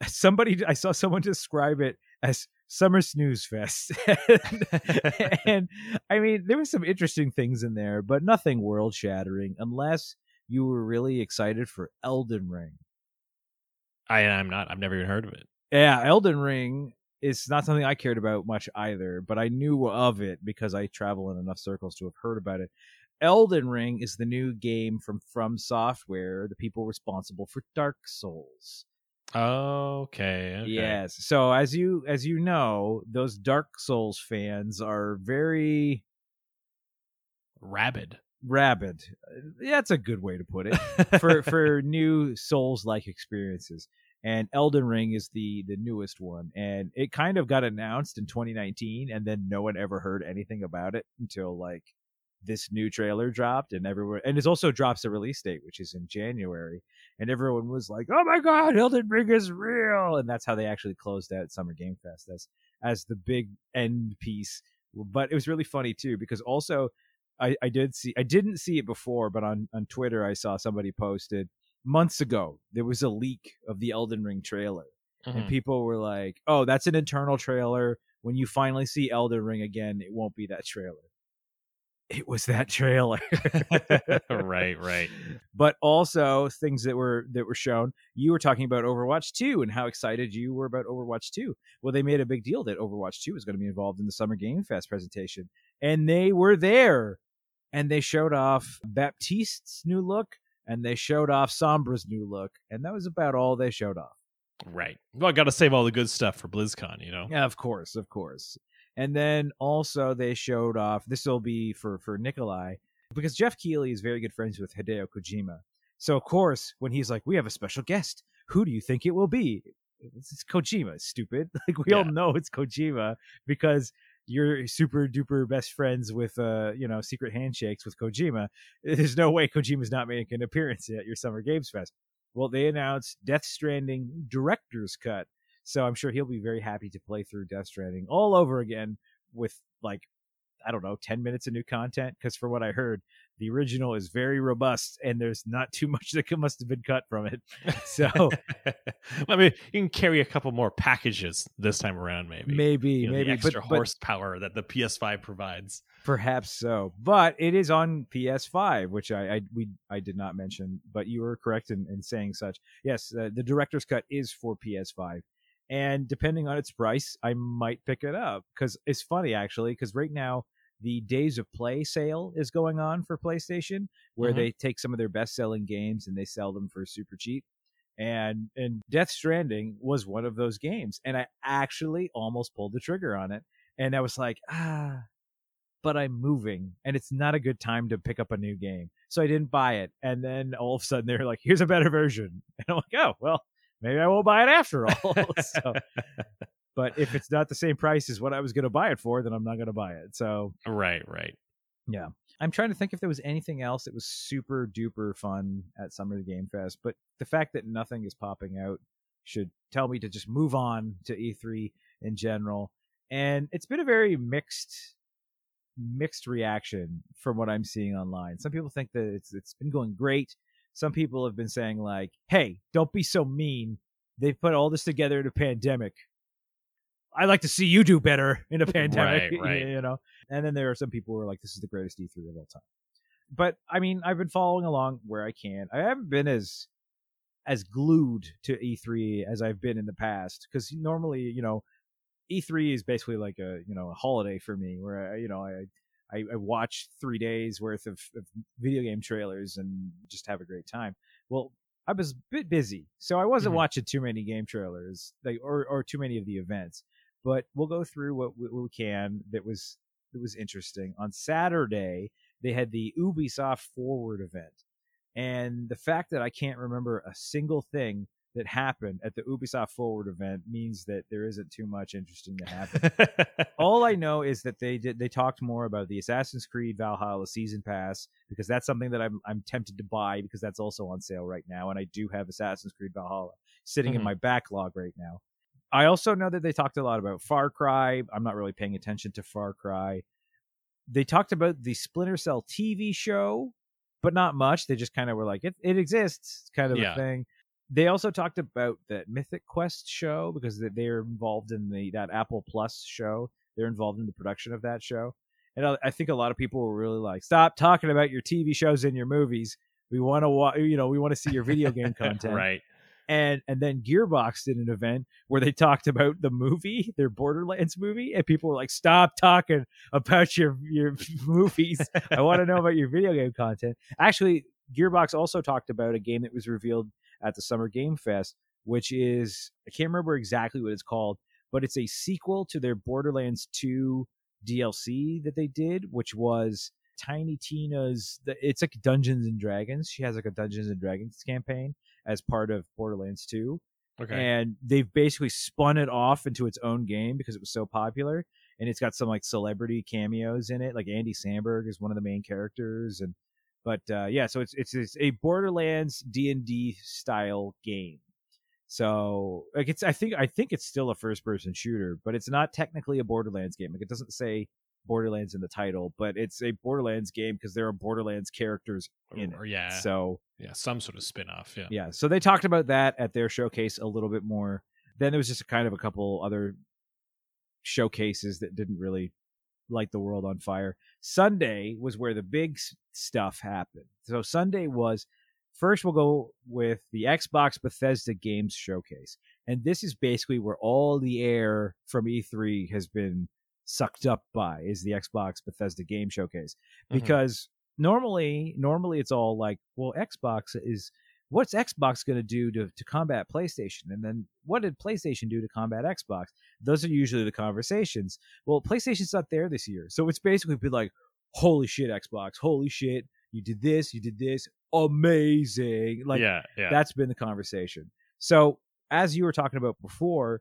I saw someone describe it as Summer Snooze Fest. And I mean, there were some interesting things in there, but nothing world shattering unless you were really excited for Elden Ring. I'm not. I've never even heard of it. Yeah, Elden Ring It's not something I cared about much either, but I knew of it because I travel in enough circles to have heard about it. Elden Ring is the new game from Software, the people responsible for Dark Souls. Okay. Yes. So as you know, those Dark Souls fans are very rabid. That's a good way to put it for new Souls-like experiences. And Elden Ring is the newest one, and it kind of got announced in 2019, and then no one ever heard anything about it until like this new trailer dropped, and everyone, and it also drops the release date, which is in January, and everyone was like, "Oh my God, Elden Ring is real!" And that's how they actually closed out Summer Game Fest as the big end piece. But it was really funny too, because also I didn't see it before, but on Twitter I saw somebody posted. Months ago, there was a leak of the Elden Ring trailer, and people were like, "Oh, that's an internal trailer. When you finally see Elden Ring again, it won't be that trailer." It was that trailer. right. But also things that were shown. You were talking about Overwatch 2 and how excited you were about Overwatch 2. Well, they made a big deal that Overwatch 2 was going to be involved in the Summer Game Fest presentation, and they were there, and they showed off Baptiste's new look. And they showed off Sombra's new look, and that was about all they showed off. Right. Well, I got to save all the good stuff for BlizzCon, you know? Yeah, of course. And then also they showed off, this will be for Nikolai, because Jeff Keighley is very good friends with Hideo Kojima. So, of course, when he's like, "We have a special guest. Who do you think it will be?" It's Kojima, stupid. Like, we all know it's Kojima, because you're super duper best friends with, secret handshakes with Kojima. There's no way Kojima's not making an appearance at your Summer Games Fest. Well, they announced Death Stranding Director's Cut. So I'm sure he'll be very happy to play through Death Stranding all over again with, 10 minutes of new content. Because for what I heard, the original is very robust and there's not too much that must have been cut from it. So, I mean, you can carry a couple more packages this time around, maybe. The extra horsepower that the PS5 provides. Perhaps so. But it is on PS5, which I did not mention, but you were correct in saying such. Yes, the director's cut is for PS5. And depending on its price, I might pick it up. Because it's funny, actually, because right now, the Days of Play sale is going on for PlayStation, where they take some of their best-selling games and they sell them for super cheap. And Death Stranding was one of those games. And I actually almost pulled the trigger on it. And I was like, but I'm moving. And it's not a good time to pick up a new game. So I didn't buy it. And then all of a sudden, they're like, "Here's a better version." And I'm like, "Oh, well, maybe I won't buy it after all." So... But if it's not the same price as what I was going to buy it for, then I'm not going to buy it. So Right. Yeah. I'm trying to think if there was anything else that was super duper fun at Summer Game Fest. But the fact that nothing is popping out should tell me to just move on to E3 in general. And it's been a very mixed reaction from what I'm seeing online. Some people think that it's been going great. Some people have been saying like, "Hey, don't be so mean. They've put all this together in a pandemic. I'd like to see you do better in a pandemic," right. You know? And then there are some people who are like, "This is the greatest E3 of all time." But, I mean, I've been following along where I can. I haven't been as glued to E3 as I've been in the past. Because normally, E3 is basically like a holiday for me where, I watch 3 days worth of video game trailers and just have a great time. Well, I was a bit busy, so I wasn't watching too many game trailers or too many of the events. But we'll go through what we can that was interesting. On Saturday, they had the Ubisoft Forward event. And the fact that I can't remember a single thing that happened at the Ubisoft Forward event means that there isn't too much interesting to happen. All I know is that they talked more about the Assassin's Creed Valhalla Season Pass, because that's something that I'm tempted to buy, because that's also on sale right now. And I do have Assassin's Creed Valhalla sitting in my backlog right now. I also know that they talked a lot about Far Cry. I'm not really paying attention to Far Cry. They talked about the Splinter Cell TV show, but not much. They just kind of were like, it exists, kind of a thing. They also talked about that Mythic Quest show, because they're involved in that Apple Plus show. They're involved in the production of that show. And I think a lot of people were really like, "Stop talking about your TV shows and your movies. We want to see your video game content." Right. And then Gearbox did an event where they talked about the movie, their Borderlands movie, and people were like, stop talking about your movies. I want to know about your video game content. Actually, Gearbox also talked about a game that was revealed at the Summer Game Fest, which is, I can't remember exactly what it's called, but it's a sequel to their Borderlands 2 DLC that they did, which was Tiny Tina's, it's like Dungeons and Dragons. She has like a Dungeons and Dragons campaign as part of Borderlands 2. Okay. And they've basically spun it off into its own game because it was so popular. And it's got some like celebrity cameos in it. Like Andy Samberg is one of the main characters. And so it's a Borderlands D&D style game. So like it's I think it's still a first person shooter, but it's not technically a Borderlands game. Like it doesn't say Borderlands in the title, but it's a Borderlands game because there are Borderlands characters in it. Yeah. So yeah, some sort of spin-off. Yeah. Yeah. So they talked about that at their showcase a little bit more. Then there was just kind of a couple other showcases that didn't really light the world on fire. Sunday was where the big stuff happened. So Sunday was, first we'll go with the Xbox Bethesda Games Showcase. And this is basically where all the air from E3 has been sucked up by, is the Xbox Bethesda Game Showcase, because normally it's all like, well, Xbox is, what's Xbox going to do to combat PlayStation, and then what did PlayStation do to combat Xbox? Those are usually the conversations. Well, PlayStation's not there this year, so it's basically been like, holy shit, Xbox, holy shit, you did this, amazing. Like that's been the conversation. So as you were talking about before,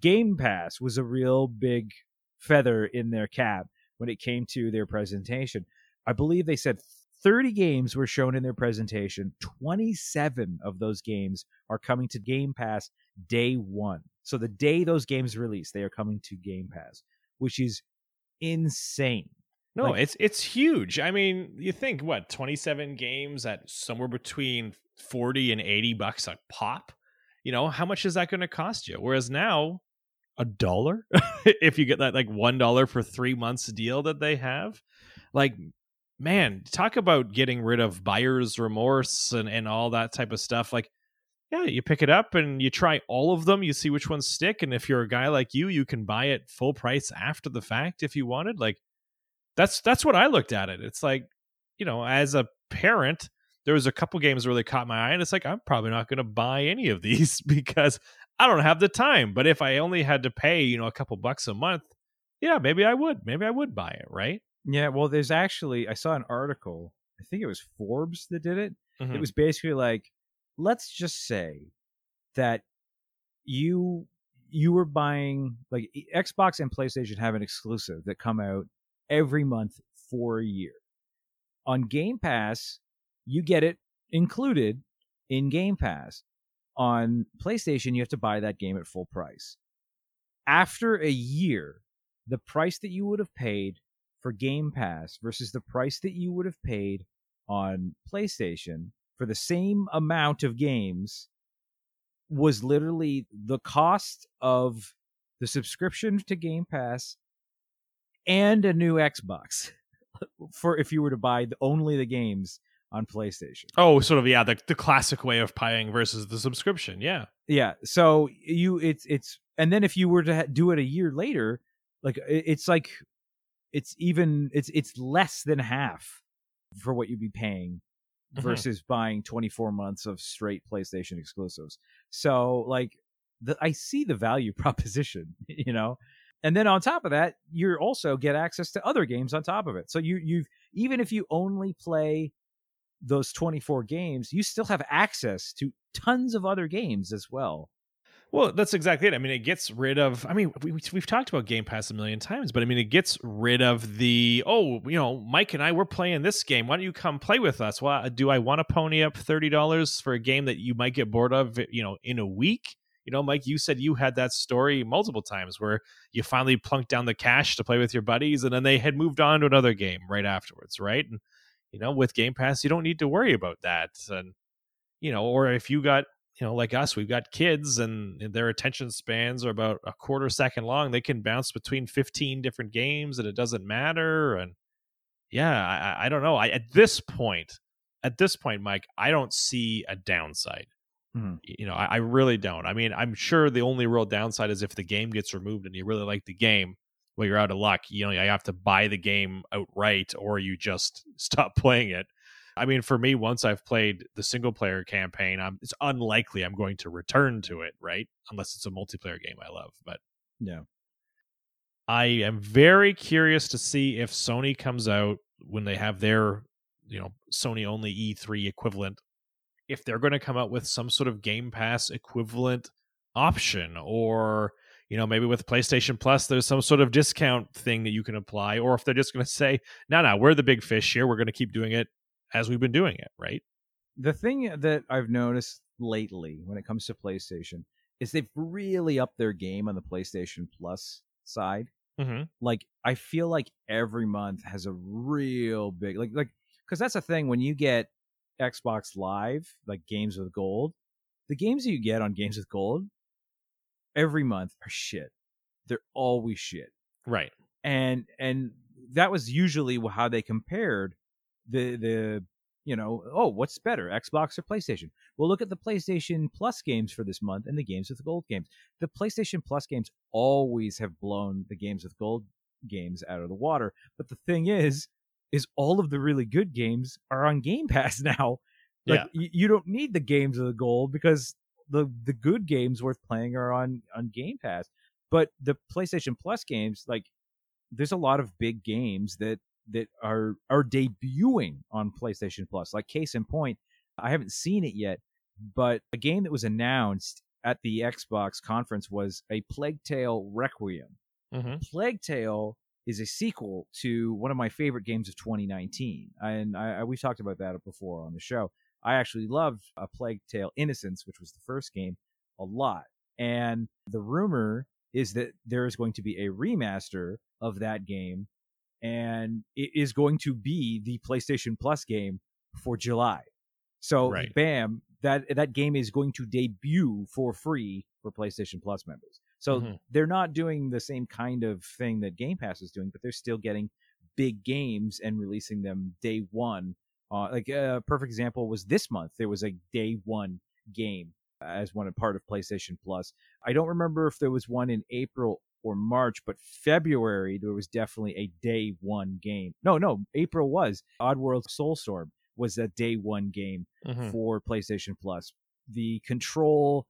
Game Pass was a real big feather in their cap when it came to their presentation. I believe they said 30 games were shown in their presentation. 27 of those games are coming to Game Pass day one. So the day those games release, they are coming to Game Pass, which is insane. No, like, it's huge. I mean, you think, what, 27 games at somewhere between $40 and $80 a pop? You know, how much is that going to cost you? Whereas now, $1 if you get that like $1 for 3 months deal that they have. Like, man, talk about getting rid of buyer's remorse and all that type of stuff. Like, yeah, you pick it up and you try all of them, you see which ones stick, and if you're a guy like you can buy it full price after the fact if you wanted. Like, that's what I looked at it. It's like, you know, as a parent, there was a couple games really caught my eye, and it's like, I'm probably not going to buy any of these because I don't have the time. But if I only had to pay, you know, a couple bucks a month, yeah, maybe I would buy it, right? Yeah, well, there's actually, I saw an article, I think it was Forbes that did it. Mm-hmm. It was basically like, let's just say that you were buying, like, Xbox and PlayStation have an exclusive that come out every month for a year. On Game Pass, you get it included in Game Pass. On PlayStation, you have to buy that game at full price. After a year, the price that you would have paid for Game Pass versus the price that you would have paid on PlayStation for the same amount of games was literally the cost of the subscription to Game Pass and a new Xbox for if you were to buy only the games on PlayStation. Oh, sort of, yeah, the classic way of buying versus the subscription, yeah. Yeah, so it's and then if you were to do it a year later, like it's less than half for what you'd be paying versus buying 24 months of straight PlayStation exclusives. So like I see the value proposition, you know. And then on top of that, you also get access to other games on top of it. So you've even if you only play those 24 games, you still have access to tons of other games as well. Well, that's exactly it. I mean, it gets rid of, I mean, we've talked about Game Pass a million times, but I mean, it gets rid of the, oh, you know, Mike and I, we're playing this game. Why don't you come play with us? Well, do I want to pony up $30 for a game that you might get bored of, you know, in a week? You know, Mike, you said you had that story multiple times where you finally plunked down the cash to play with your buddies, and then they had moved on to another game right afterwards, right? And, you know, with Game Pass, you don't need to worry about that. And, you know, or if you got, you know, like us, we've got kids and their attention spans are about a quarter second long. They can bounce between 15 different games and it doesn't matter. And yeah, I don't know. At this point, Mike, I don't see a downside. You know, I really don't. I mean, I'm sure the only real downside is if the game gets removed and you really like the game, well, you're out of luck. You know, you have to buy the game outright or you just stop playing it. I mean, for me, once I've played the single player campaign, it's unlikely I'm going to return to it, right? Unless it's a multiplayer game I love. But yeah, I am very curious to see if Sony comes out when they have their, you know, Sony only E3 equivalent, if they're going to come out with some sort of Game Pass equivalent option, or, you know, maybe with PlayStation Plus, there's some sort of discount thing that you can apply, or if they're just going to say, no, we're the big fish here. We're going to keep doing it as we've been doing it, right? The thing that I've noticed lately when it comes to PlayStation is they've really upped their game on the PlayStation Plus side. Mm-hmm. Like, I feel like every month has a real big, like, because that's the thing when you get Xbox Live, like Games with Gold, the games that you get on Games with Gold every month are shit. They're always shit, right? And that was usually how they compared the you know, oh, what's better, Xbox or PlayStation? Well, look at the PlayStation Plus games for this month and the Games with Gold games. The PlayStation Plus games always have blown the Games with Gold games out of the water. But the thing is all of the really good games are on Game Pass now. Like, yeah. You don't need the Games of the Gold because the good games worth playing are on Game Pass. But the PlayStation Plus games, like, there's a lot of big games that are debuting on PlayStation Plus. Like, case in point, I haven't seen it yet, but a game that was announced at the Xbox conference was a Plague Tale Requiem. Mm-hmm. Plague Tale is a sequel to one of my favorite games of 2019. And we've talked about that before on the show. I actually loved A Plague Tale Innocence, which was the first game, a lot. And the rumor is that there is going to be a remaster of that game, and it is going to be the PlayStation Plus game for July. So, right. Bam, that game is going to debut for free for PlayStation Plus members. So they're not doing the same kind of thing that Game Pass is doing, but they're still getting big games and releasing them day one. Like a perfect example was this month. There was a day one game as one part of PlayStation Plus. I don't remember if there was one in April or March, but February, there was definitely a day one game. No, April was. Oddworld Soulstorm was a day one game for PlayStation Plus. The Control...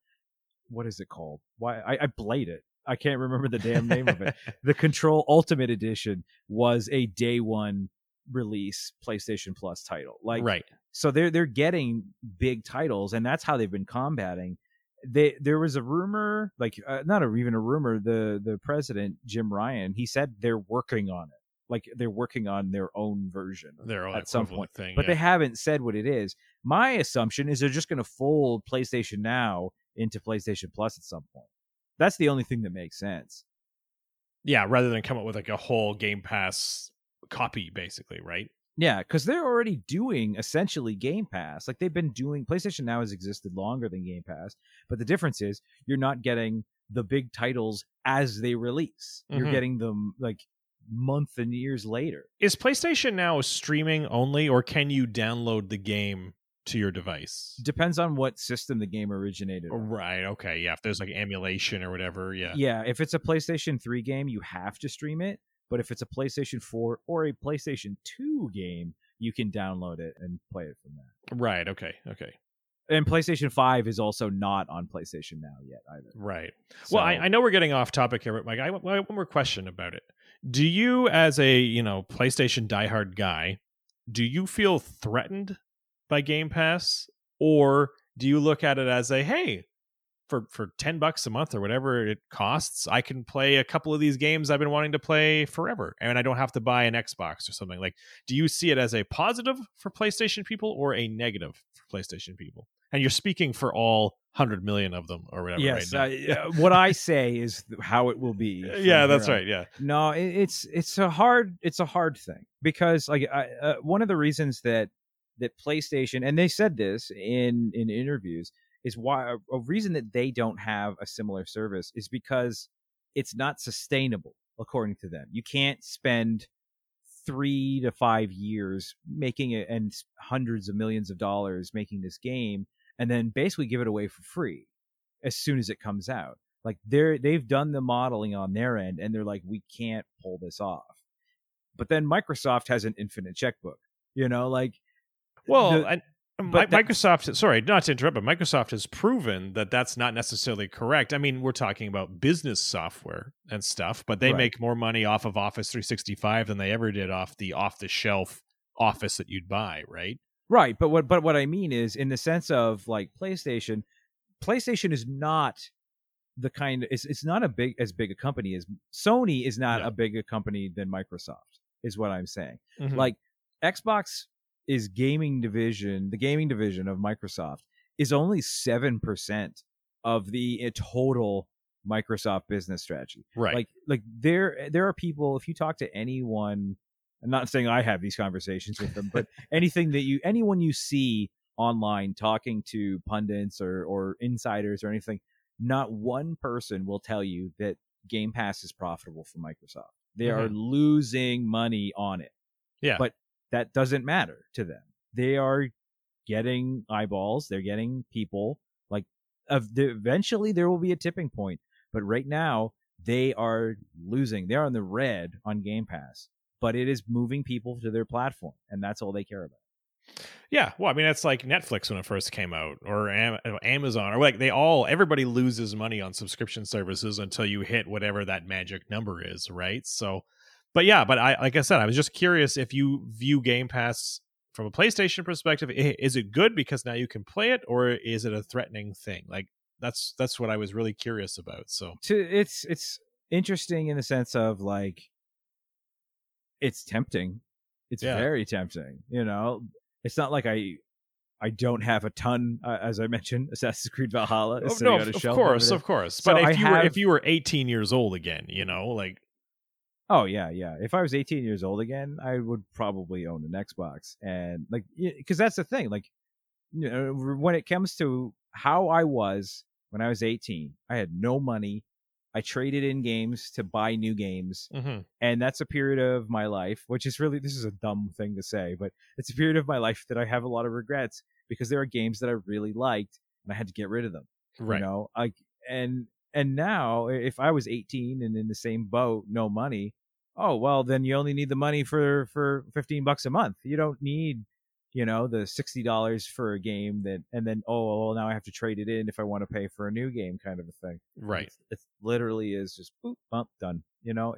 what is it called? Why I played it. I can't remember the damn name of it. The Control Ultimate Edition was a day one release PlayStation Plus title. Like, right. So they're getting big titles, and that's how they've been combating. There was a rumor, like not even a rumor. The president, Jim Ryan, he said they're working on it. Like, they're working on their own version at some point, but they haven't said what it is. My assumption is they're just going to fold PlayStation Now into PlayStation Plus at some point. That's the only thing that makes sense. Yeah, rather than come up with like a whole Game Pass copy, basically, right? Yeah, because they're already doing essentially Game Pass. Like, they've been doing... PlayStation Now has existed longer than Game Pass, but the difference is you're not getting the big titles as they release. You're getting them like month and years later. Is PlayStation Now streaming only, or can you download the game to your device? Depends on what system the game originated on. Right, okay, yeah. If there's like emulation or whatever, yeah. Yeah, if it's a PlayStation 3 game, you have to stream it. But if it's a PlayStation 4 or a PlayStation 2 game, you can download it and play it from there. Right, okay. And PlayStation 5 is also not on PlayStation Now yet either. Right. So, well, I know we're getting off topic here, but Mike, I have one more question about it. Do you, as a, you know, PlayStation diehard guy, do you feel threatened by Game Pass, or do you look at it as a, hey, for $10 a month or whatever it costs, I can play a couple of these games I've been wanting to play forever, and I don't have to buy an Xbox or something? Like, do you see it as a positive for PlayStation people or a negative for PlayStation people? And you're speaking for all 100 million of them or whatever. Yes, right now. What I say is how it will be. Yeah, that's right. Yeah. No, it's a hard thing, because like one of the reasons that PlayStation, and they said this in interviews, is why a reason that they don't have a similar service is because it's not sustainable, according to them. You can't spend 3 to 5 years making it and hundreds of millions of dollars making this game and then basically give it away for free as soon as it comes out. Like, they've done the modeling on their end, and they're like, we can't pull this off. But then Microsoft has an infinite checkbook, you know, like. Well, Microsoft, sorry, not to interrupt, but Microsoft has proven that that's not necessarily correct. I mean, we're talking about business software and stuff, but they make more money off of Office 365 than they ever did off the off-the-shelf Office that you'd buy, right? Right, but what I mean is, in the sense of, like, PlayStation is not the kind of, it's not as big a company as Sony is not a bigger company than Microsoft, is what I'm saying. Mm-hmm. Like, Xbox is the gaming division of Microsoft is only 7% of the total Microsoft business strategy. Right. Like there are people, if you talk to anyone, I'm not saying I have these conversations with them, but anyone you see online talking to pundits or insiders or anything, not one person will tell you that Game Pass is profitable for Microsoft. They are losing money on it. Yeah. But that doesn't matter to them. They are getting eyeballs. They're getting people. Like, eventually there will be a tipping point. But right now, they are losing. They're on the red on Game Pass. But it is moving people to their platform. And that's all they care about. Yeah. Well, I mean, that's like Netflix when it first came out. Or Amazon. Or like everybody loses money on subscription services until you hit whatever that magic number is, right? So... But yeah, like I said, I was just curious if you view Game Pass from a PlayStation perspective. Is it good because now you can play it, or is it a threatening thing? Like, that's what I was really curious about. So it's interesting in the sense of, like, it's tempting. It's very tempting. You know, it's not like I don't have a ton, as I mentioned. Assassin's Creed Valhalla is sitting on a shelf. Of course. But so if you were 18 years old again, you know, like. Oh, yeah. If I was 18 years old again, I would probably own an Xbox. And, like, because that's the thing. Like, you know, when it comes to how I was when I was 18, I had no money. I traded in games to buy new games. Mm-hmm. And that's a period of my life, which is really, this is a dumb thing to say, but it's a period of my life that I have a lot of regrets, because there are games that I really liked and I had to get rid of them. Right. You know, And now, if I was 18 and in the same boat, no money, oh, well, then you only need the money for $15 a month. You don't need, you know, the $60 for a game that, and then, oh, well, now I have to trade it in if I want to pay for a new game, kind of a thing. Right. It literally is just boop, bump, done. You know,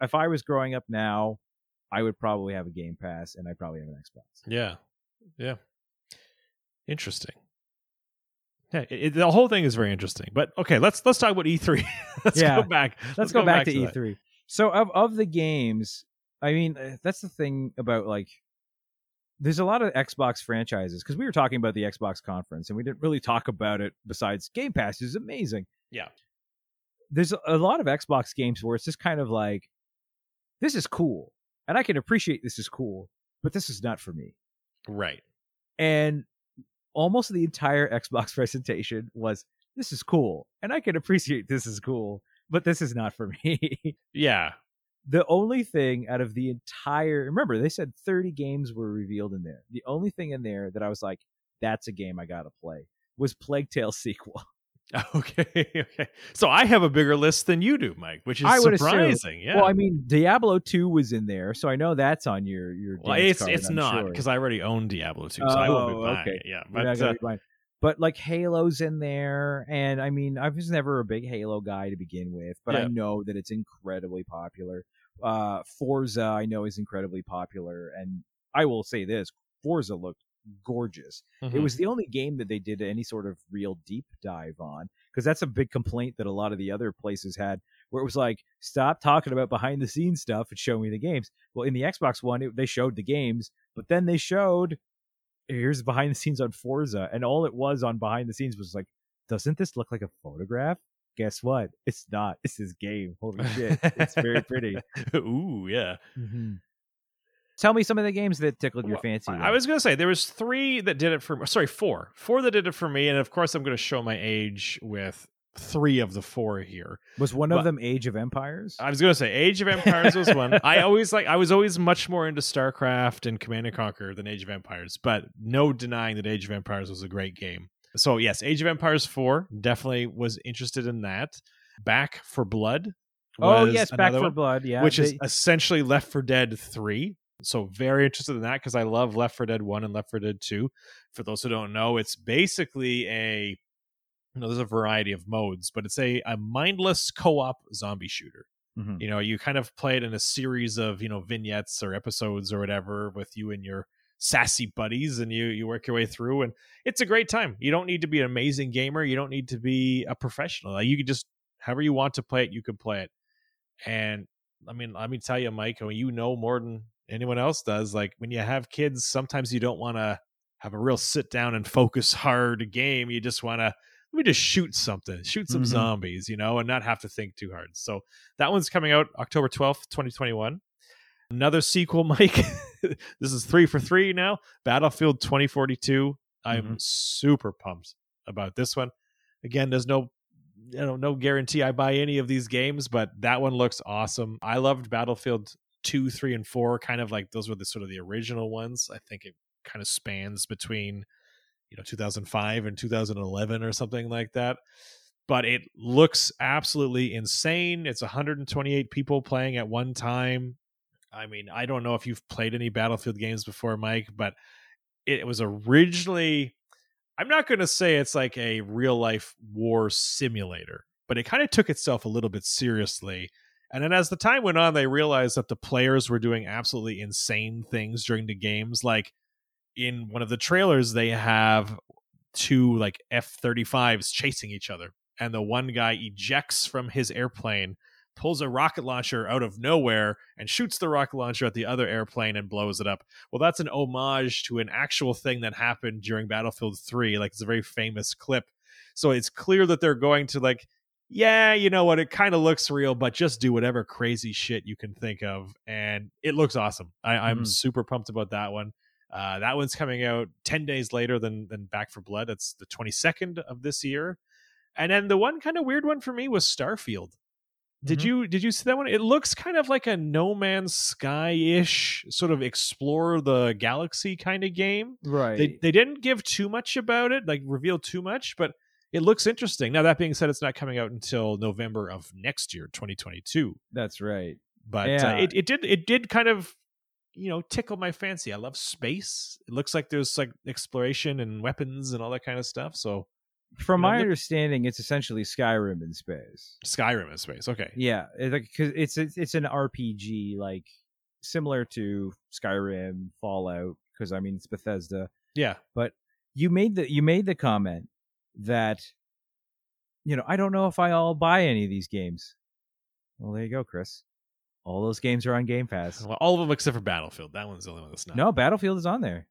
if I was growing up now, I would probably have a Game Pass and I'd probably have an Xbox. Yeah. Yeah. Interesting. Yeah, the whole thing is very interesting, but okay, let's talk about E3. Let's go back. Let's go back to E3. That. So of the games, I mean, that's the thing about, like, there's a lot of Xbox franchises, because we were talking about the Xbox conference and we didn't really talk about it besides Game Pass is amazing. Yeah. There's a lot of Xbox games where it's just kind of like, this is cool and I can appreciate this is cool, but this is not for me. Right. And almost the entire Xbox presentation was, this is cool, and I can appreciate this is cool, but this is not for me. Yeah. The only thing out of the entire... Remember, they said 30 games were revealed in there. The only thing in there that I was like, that's a game I gotta play, was Plague Tale sequel. Okay. So I have a bigger list than you do, Mike, which is surprising. Yeah. Well, I mean, Diablo 2 was in there, so I know that's on your. Well, it's not, because I already own Diablo 2, so I won't be buying it. Yeah, but like Halo's in there, and I mean, I was never a big Halo guy to begin with, but I know that it's incredibly popular. Forza, I know, is incredibly popular, and I will say this: Forza looked gorgeous. Mm-hmm. It was the only game that they did any sort of real deep dive on, because that's a big complaint that a lot of the other places had, where it was like, stop talking about behind the scenes stuff and show me the games. Well, in the Xbox one, they showed the games, but then they showed, here's behind the scenes on Forza, and all it was on behind the scenes was like, doesn't this look like a photograph? Guess what? It's not. It's this game. Holy shit. It's very pretty. Ooh, yeah. Mm-hmm. Tell me some of the games that tickled your fancy. I was going to say, there was four that did it for me. And of course, I'm going to show my age with three of the four here. Was one of them Age of Empires? I was going to say Age of Empires was one. I was always much more into StarCraft and Command & Conquer than Age of Empires, but no denying that Age of Empires was a great game. So yes, Age of Empires 4, definitely was interested in that. Back for Blood. Oh yes, Back for Blood, yeah. Which is essentially Left 4 Dead 3. So very interested in that because I love Left 4 Dead 1 and Left 4 Dead 2. For those who don't know, it's basically a, you know, there's a variety of modes, but it's a mindless co-op zombie shooter. Mm-hmm. You know, you kind of play it in a series of, you know, vignettes or episodes or whatever with you and your sassy buddies, and you work your way through, and it's a great time. You don't need to be an amazing gamer. You don't need to be a professional. Like, you can just, however you want to play it, you can play it. And I mean, let me tell you, Mike, you know more than anyone else does, like when you have kids, sometimes you don't want to have a real sit down and focus hard game. You just want to, let me just shoot some mm-hmm. zombies, you know, and not have to think too hard. So that one's coming out October 12th, 2021. Another sequel, Mike. This is 3 for 3 now. Battlefield 2042. I'm super pumped about this one. Again, there's no guarantee I buy any of these games, but that one looks awesome. I loved Battlefield 2, 3, and 4. Kind of like those were the sort of the original ones. I think it kind of spans between 2005 and 2011 or something like that. But it looks absolutely insane. It's 128 people playing at one time. I mean, I don't know if you've played any Battlefield games before, Mike, but it was originally, I'm not going to say it's like a real life war simulator, but it kind of took itself a little bit seriously. And then as the time went on, they realized that the players were doing absolutely insane things during the games. Like in one of the trailers, they have two like F-35s chasing each other. And the one guy ejects from his airplane, pulls a rocket launcher out of nowhere and shoots the rocket launcher at the other airplane and blows it up. Well, that's an homage to an actual thing that happened during Battlefield 3. Like, it's a very famous clip. So it's clear that they're going to like, yeah, you know what? It kind of looks real, but just do whatever crazy shit you can think of. And it looks awesome. I'm super pumped about that one. That one's coming out 10 days later than Back 4 Blood. It's the 22nd of this year. And then the one kind of weird one for me was Starfield. Did you see that one? It looks kind of like a No Man's Sky-ish sort of explore the galaxy kind of game. Right. They didn't give too much about it, like reveal too much, but it looks interesting. Now, that being said, it's not coming out until November of next year, 2022. That's right. But yeah. It did kind of, tickle my fancy. I love space. It looks like there's like exploration and weapons and all that kind of stuff. So from my understanding, it's essentially Skyrim in space. Okay. Yeah, because it's an RPG, like similar to Skyrim, Fallout. Because I mean, it's Bethesda. Yeah. But you made the comment that, I don't know if I'll buy any of these games. Well, there you go, Chris. All those games are on Game Pass. Well, all of them except for Battlefield. That one's the only one that's not. No, Battlefield is on there.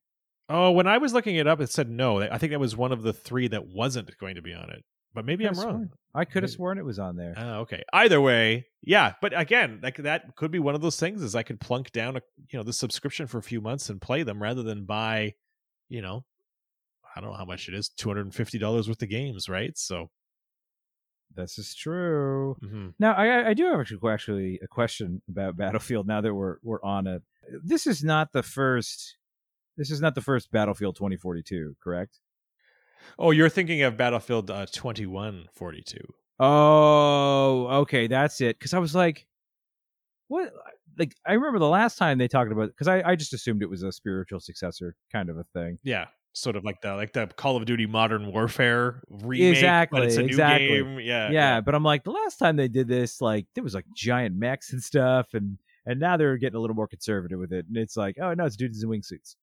Oh, when I was looking it up, it said no. I think that was one of the three that wasn't going to be on it. But maybe I'm wrong. I could have sworn it was on there. Oh, okay. Either way, yeah. But again, like that could be one of those things is I could plunk down the subscription for a few months and play them rather than buy, I don't know how much it is, $250 worth of games, right? So this is true. Mm-hmm. Now, I do have actually a question about Battlefield. Now that we're on it, This is not the first Battlefield 2042, correct? Oh, you're thinking of Battlefield 2142. Oh, okay, that's it. Because I was like, what? Like, I remember the last time they talked about it, because I just assumed it was a spiritual successor kind of a thing. Yeah, sort of like the Call of Duty Modern Warfare remake. Exactly, but it's a new game. Yeah, but I'm like, the last time they did this, like, there was like giant mechs and stuff, and now they're getting a little more conservative with it. And it's like, oh, no, it's dudes in wingsuits.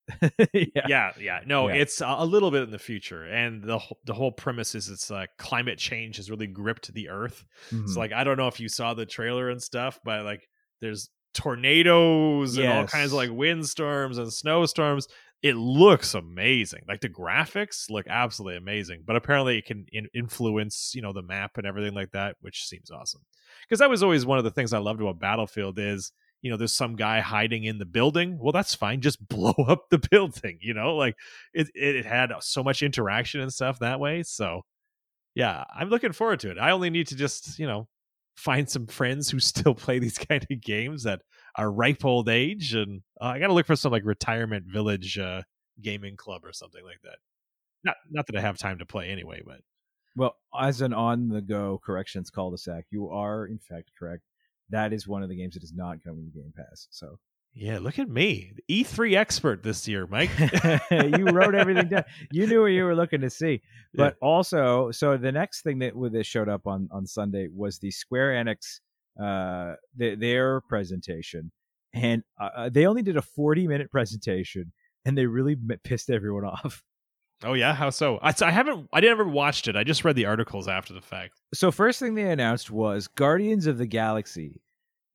Yeah. No, yeah. It's a little bit in the future. And the whole premise is it's like climate change has really gripped the earth. Mm-hmm. So, like, I don't know if you saw the trailer and stuff, but, like, there's tornadoes and all kinds of, like, windstorms and snowstorms. It looks amazing. Like, the graphics look absolutely amazing. But apparently it can influence, the map and everything like that, which seems awesome. Because that was always one of the things I loved about Battlefield is, there's some guy hiding in the building. Well, that's fine. Just blow up the building. Like it had so much interaction and stuff that way. So yeah, I'm looking forward to it. I only need to just, you know, find some friends who still play these kind of games that are ripe old age. And I got to look for some like retirement village gaming club or something like that. Not that I have time to play anyway, but. Well, as an on-the-go corrections cul-de-sac, you are, in fact, correct. That is one of the games that is not coming to Game Pass. So, yeah, look at me. The E3 expert this year, Mike. You wrote everything down. You knew what you were looking to see. But yeah. Also, so the next thing that this showed up on Sunday was the Square Enix, their presentation. And they only did a 40-minute presentation, and they really pissed everyone off. Oh, yeah. How so? I never watched it. I just read the articles after the fact. So first thing they announced was Guardians of the Galaxy.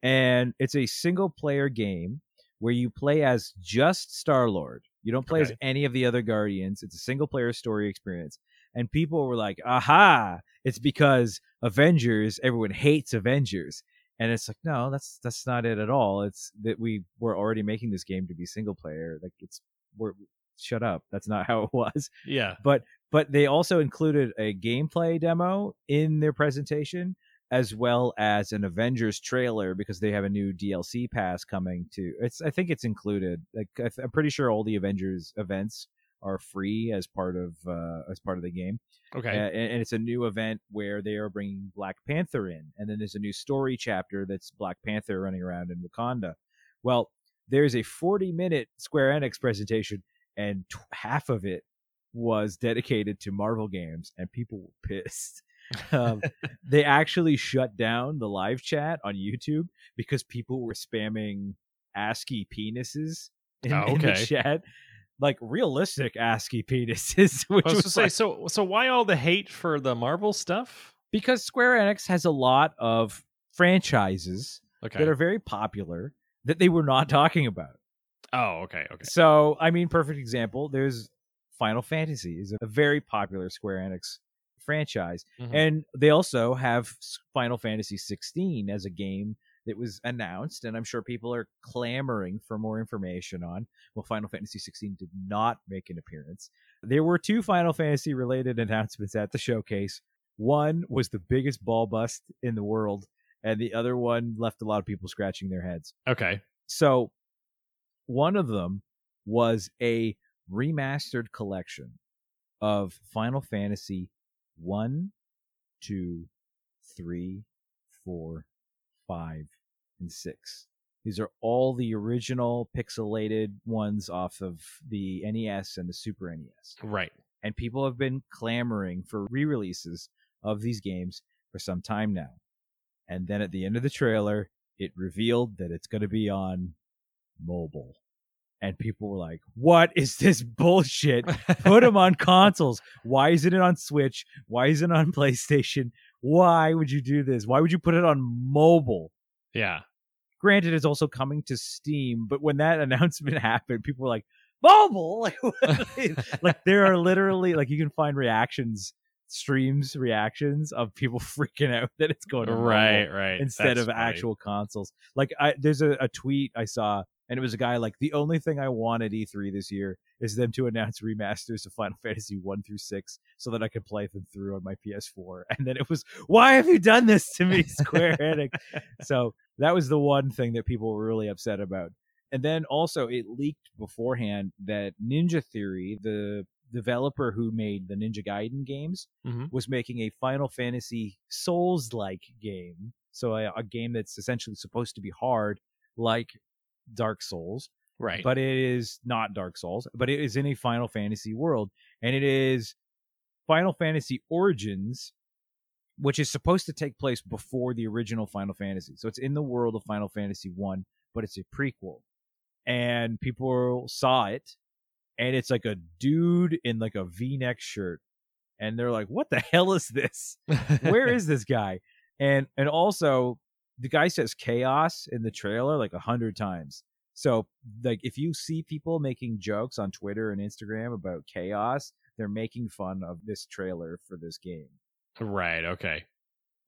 And it's a single player game where you play as just Star-Lord. You don't play as any of the other Guardians. It's a single player story experience. And people were like, aha, it's because Avengers. Everyone hates Avengers. And it's like, no, that's not it at all. It's that we were already making this game to be single player. Like shut up. That's not how it was. Yeah. But they also included a gameplay demo in their presentation, as well as an Avengers trailer, because they have a new DLC pass coming to I think it's included. Like I'm pretty sure all the Avengers events are free as part of the game. Okay. And it's a new event where they are bringing Black Panther in. And then there's a new story chapter that's Black Panther running around in Wakanda. Well, there's a 40-minute Square Enix presentation, and half of it was dedicated to Marvel games, and people were pissed. They actually shut down the live chat on YouTube because people were spamming ASCII penises in the chat, like realistic ASCII penises. Which I was to say, like, so why all the hate for the Marvel stuff? Because Square Enix has a lot of franchises that are very popular that they were not talking about. Oh, okay. So, I mean, perfect example. There's Final Fantasy is a very popular Square Enix franchise. Mm-hmm. And they also have Final Fantasy 16 as a game that was announced. And I'm sure people are clamoring for more information on. Well, Final Fantasy 16 did not make an appearance. There were two Final Fantasy related announcements at the showcase. One was the biggest ball bust in the world. And the other one left a lot of people scratching their heads. Okay. So, one of them was a remastered collection of Final Fantasy 1, 2, 3, 4, 5, and 6. These are all the original pixelated ones off of the NES and the Super NES. Right. And people have been clamoring for re-releases of these games for some time now. And then at the end of the trailer, it revealed that it's going to be on mobile, and people were like, what is this bullshit? Put them on consoles. Why isn't it on Switch? Why isn't it on PlayStation? Why would you do this? Why would you put it on mobile? Yeah, granted, it's also coming to Steam, but when that announcement happened, people were like, mobile? Like there are literally, like, you can find reactions of people freaking out that it's going to right instead That's of actual right. consoles. Like there's a tweet I saw, and it was a guy like, the only thing I want at E3 this year is them to announce remasters of Final Fantasy 1 through 6 so that I can play them through on my PS4. And then it was, why have you done this to me, Square Enix? So that was the one thing that people were really upset about. And then also it leaked beforehand that Ninja Theory, the developer who made the Ninja Gaiden games, mm-hmm. was making a Final Fantasy Souls-like game. So a game that's essentially supposed to be hard, like Dark Souls, right? But it is not Dark Souls, but it is in a Final Fantasy world, and it is Final Fantasy Origins, which is supposed to take place before the original Final Fantasy. So it's in the world of Final Fantasy 1, but it's a prequel. And people saw it, and it's like a dude in like a V-neck shirt, and they're like, what the hell is this? Where is this guy? And also, the guy says chaos in the trailer like 100 times. So like, if you see people making jokes on Twitter and Instagram about chaos, they're making fun of this trailer for this game. Right. Okay.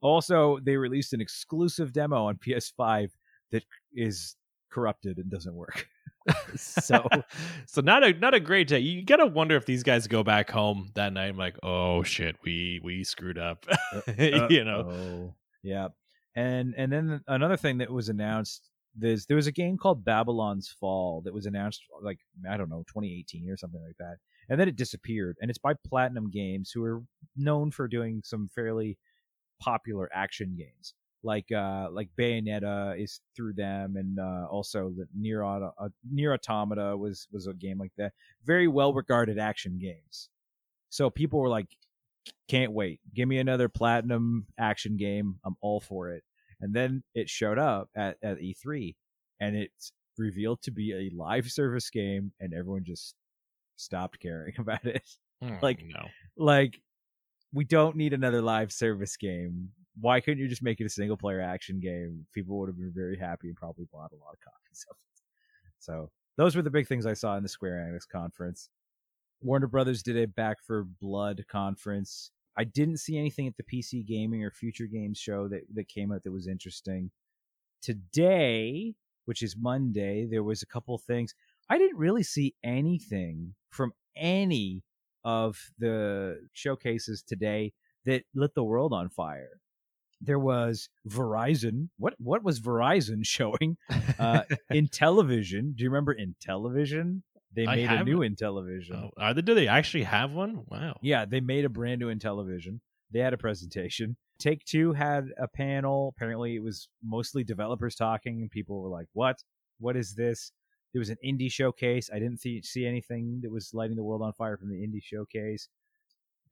Also, they released an exclusive demo on PS5 that is corrupted and doesn't work. So not a great day. You gotta wonder if these guys go back home that night. I'm like, oh shit, we screwed up. You know. Yeah. And then another thing that was announced, there was a game called Babylon's Fall that was announced, like, I don't know, 2018 or something like that. And then it disappeared. And it's by Platinum Games, who are known for doing some fairly popular action games. Like Bayonetta is through them, and also the Nier Automata was a game like that. Very well-regarded action games. So people were like, can't wait. Give me another Platinum action game. I'm all for it. And then it showed up at E3, and it's revealed to be a live service game, and everyone just stopped caring about it. Like, we don't need another live service game. Why couldn't you just make it a single-player action game? People would have been very happy and probably bought a lot of copies of it. So those were the big things I saw in the Square Enix conference. Warner Brothers did a Back for Blood conference. I didn't see anything at the PC Gaming or Future Games show that came out that was interesting. Today, which is Monday, there was a couple things. I didn't really see anything from any of the showcases today that lit the world on fire. There was Verizon. What was Verizon showing? Intellivision. Do you remember Intellivision? They made a new Intellivision. Oh, do they actually have one? Wow. Yeah, they made a brand new Intellivision. They had a presentation. Take-Two had a panel. Apparently, it was mostly developers talking, and people were like, what? What is this? There was an indie showcase. I didn't see anything that was lighting the world on fire from the indie showcase.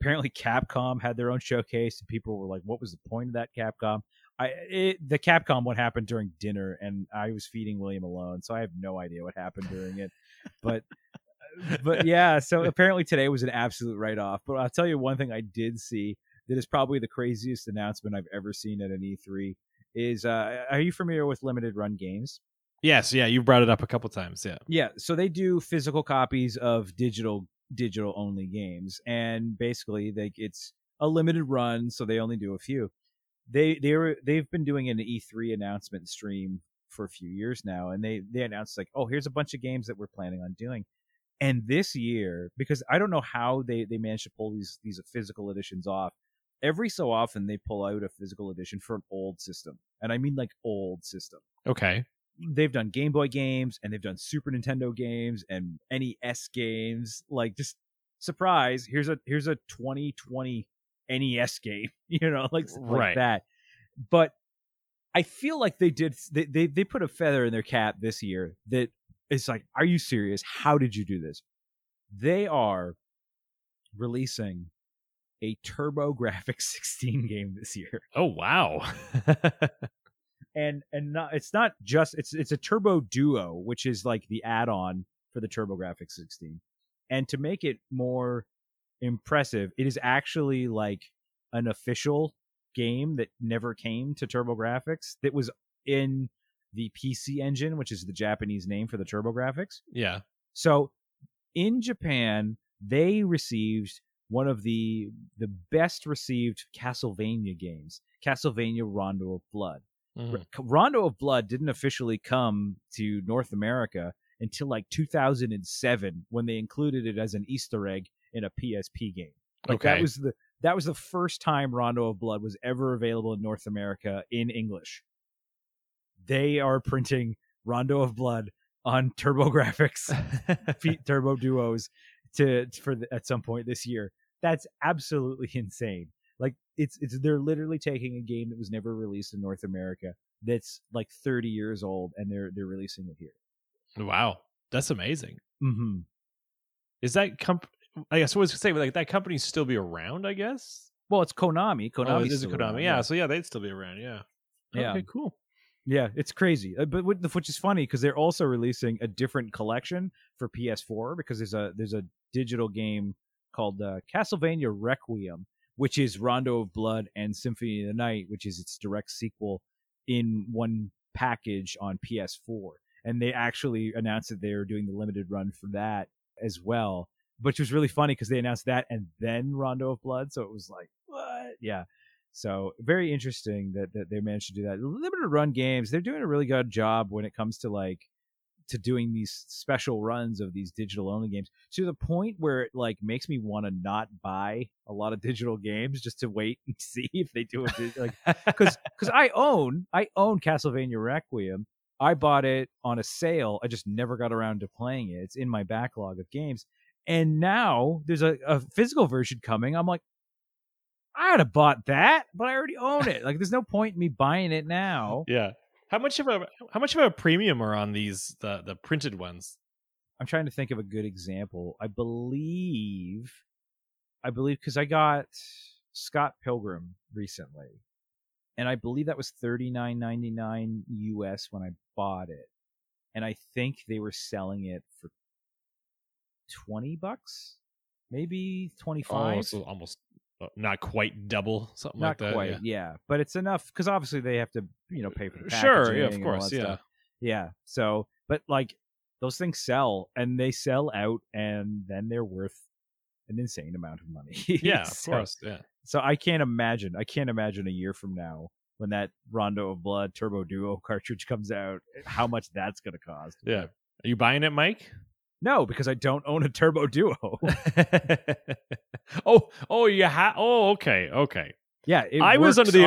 Apparently, Capcom had their own showcase, and people were like, what was the point of that, Capcom? The Capcom one happened during dinner, and I was feeding William alone, so I have no idea what happened during it. But yeah, so apparently today was an absolute write-off. But I'll tell you one thing I did see that is probably the craziest announcement I've ever seen at an E3 is, are you familiar with limited run games? Yes, yeah, you brought it up a couple times, yeah. Yeah, so they do physical copies of digital only games, and basically it's a limited run, so they only do a few. They've been doing an E3 announcement stream for a few years now, and they announced like, oh, here's a bunch of games that we're planning on doing. And this year, because I don't know how they managed to pull these physical editions off, every so often they pull out a physical edition for an old system, and I mean like old system. Okay. They've done Game Boy games, and they've done Super Nintendo games and NES games. Like, just surprise, here's a 2020 NES game, you know, like that. But I feel like they put a feather in their cap this year that it's like, are you serious? How did you do this? They are releasing a TurboGrafx-16 game this year. Oh, wow. And not, it's not just, it's a Turbo Duo, which is like the add-on for the TurboGrafx-16. And to make it more impressive, it is actually like an official game that never came to TurboGrafx that was in the PC Engine, which is the Japanese name for the TurboGrafx. Yeah. So in Japan, they received one of the best received Castlevania games, Castlevania Rondo of Blood. Mm-hmm. Rondo of Blood didn't officially come to North America until like 2007, when they included it as an Easter egg in a PSP game. Like, okay. That was the first time Rondo of Blood was ever available in North America in English. They are printing Rondo of Blood on TurboGrafx Turbo Duos at some point this year. That's absolutely insane. Like, they're literally taking a game that was never released in North America that's like 30 years old, and they're releasing it here. Wow, that's amazing. Mm-hmm. Is that I guess I was saying, like, that company still be around? I guess. Well, it's Konami. Konami. Around, yeah, so yeah, they'd still be around. Yeah. Yeah. Okay, cool. Yeah, it's crazy, but which is funny because they're also releasing a different collection for PS4 because there's a digital game called Castlevania Requiem, which is Rondo of Blood and Symphony of the Night, which is its direct sequel, in one package on PS4. And they actually announced that they were doing the limited run for that as well, which was really funny because they announced that and then Rondo of Blood. So it was like, what? Yeah. So very interesting that they managed to do that. Limited run games, they're doing a really good job when it comes to like to doing these special runs of these digital only games to the point where it like makes me want to not buy a lot of digital games just to wait and see if they do it. Like, because I own Castlevania Requiem. I bought it on a sale. I just never got around to playing it. It's in my backlog of games. And now there's a physical version coming. I'm like, I would have bought that, but I already own it. Like, there's no point in me buying it now. Yeah. How much of a premium are on these the printed ones? I'm trying to think of a good example. I believe because I got Scott Pilgrim recently, and I believe that was $39.99 US when I bought it, and I think they were selling it for $20, maybe $25. Oh, so almost. Not quite double, something not like that. Not quite, yeah. But it's enough because obviously they have to, pay for the packaging. Sure, yeah, of course, yeah, stuff. Yeah. So, but like those things sell, and they sell out, and then they're worth an insane amount of money. Yeah, so, of course, yeah. So I can't imagine a year from now when that Rondo of Blood Turbo Duo cartridge comes out, how much that's going to cost. Yeah, are you buying it, Mike? No, because I don't own a Turbo Duo. Okay. Yeah, I was under the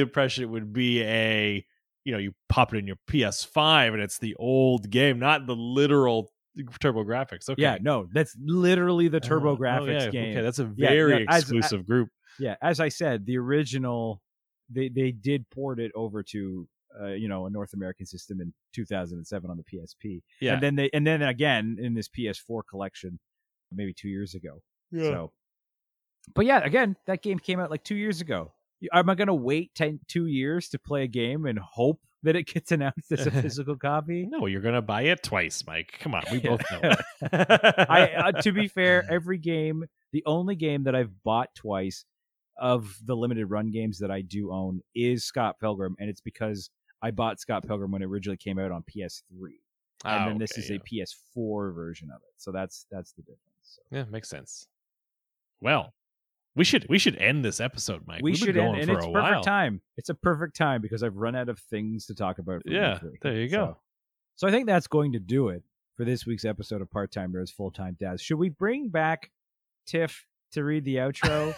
impression it would be a, you pop it in your PS5 and it's the old game, not the literal TurboGrafx. Okay. Yeah, no, that's literally the TurboGrafx game. Okay, that's a very exclusive group. Yeah, as I said, the original they did port it over to a North American system in 2007 on the PSP. Yeah. And then again in this PS4 collection maybe 2 years ago. Yeah. So, but yeah, again, that game came out like 2 years ago. Am I going to wait 2 years to play a game and hope that it gets announced as a physical copy? No, you're going to buy it twice, Mike. Come on, we both know. To be fair, every game, the only game that I've bought twice of the limited run games that I do own is Scott Pilgrim, and it's because I bought Scott Pilgrim when it originally came out on PS3, and then this is a PS4 version of it. So that's the difference. So. Yeah, makes sense. Well, we should end this episode, Mike. We've been going for a while. Perfect time. It's a perfect time because I've run out of things to talk about. Yeah, there you go. So I think that's going to do it for this week's episode of Part Time Nerds, Full Time Dads. Should we bring back Tiff to read the outro?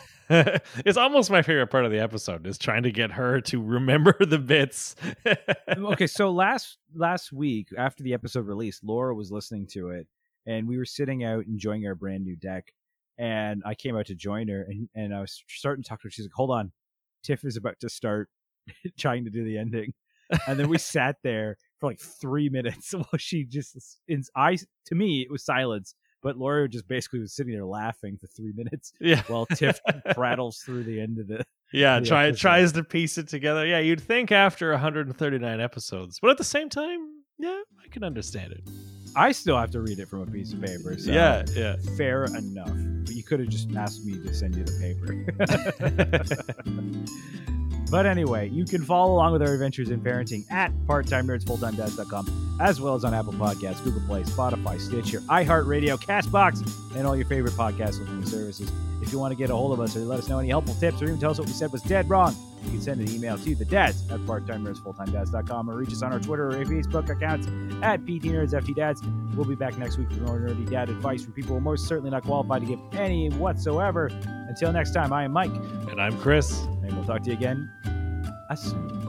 It's almost my favorite part of the episode is trying to get her to remember the bits. Okay, so last week after the episode released, Laura was listening to it and we were sitting out enjoying our brand new deck, and I came out to join her and I was starting to talk to her. She's like, hold on, Tiff is about to start trying to do the ending. And then we sat there for like 3 minutes while she just to me it was silence. But Laura just basically was sitting there laughing for 3 minutes while Tiff prattles through the end of it. Yeah, tries to piece it together. Yeah, you'd think after 139 episodes. But at the same time, yeah, I can understand it. I still have to read it from a piece of paper. So yeah. Fair enough. But you could have just asked me to send you the paper. But anyway, you can follow along with our adventures in parenting at parttimenerdsfulltimedads.com, as well as on Apple Podcasts, Google Play, Spotify, Stitcher, iHeartRadio, CastBox, and all your favorite podcast listening services. If you want to get a hold of us or let us know any helpful tips or even tell us what we said was dead wrong, you can send an email to the dads at parttimenerdsfulltimedads.com or reach us on our Twitter or Facebook accounts at PTNerdsFTDads. We'll be back next week for more nerdy dad advice from people who are most certainly not qualified to give any whatsoever. Until next time, I am Mike. And I'm Chris. And we'll talk to you again soon.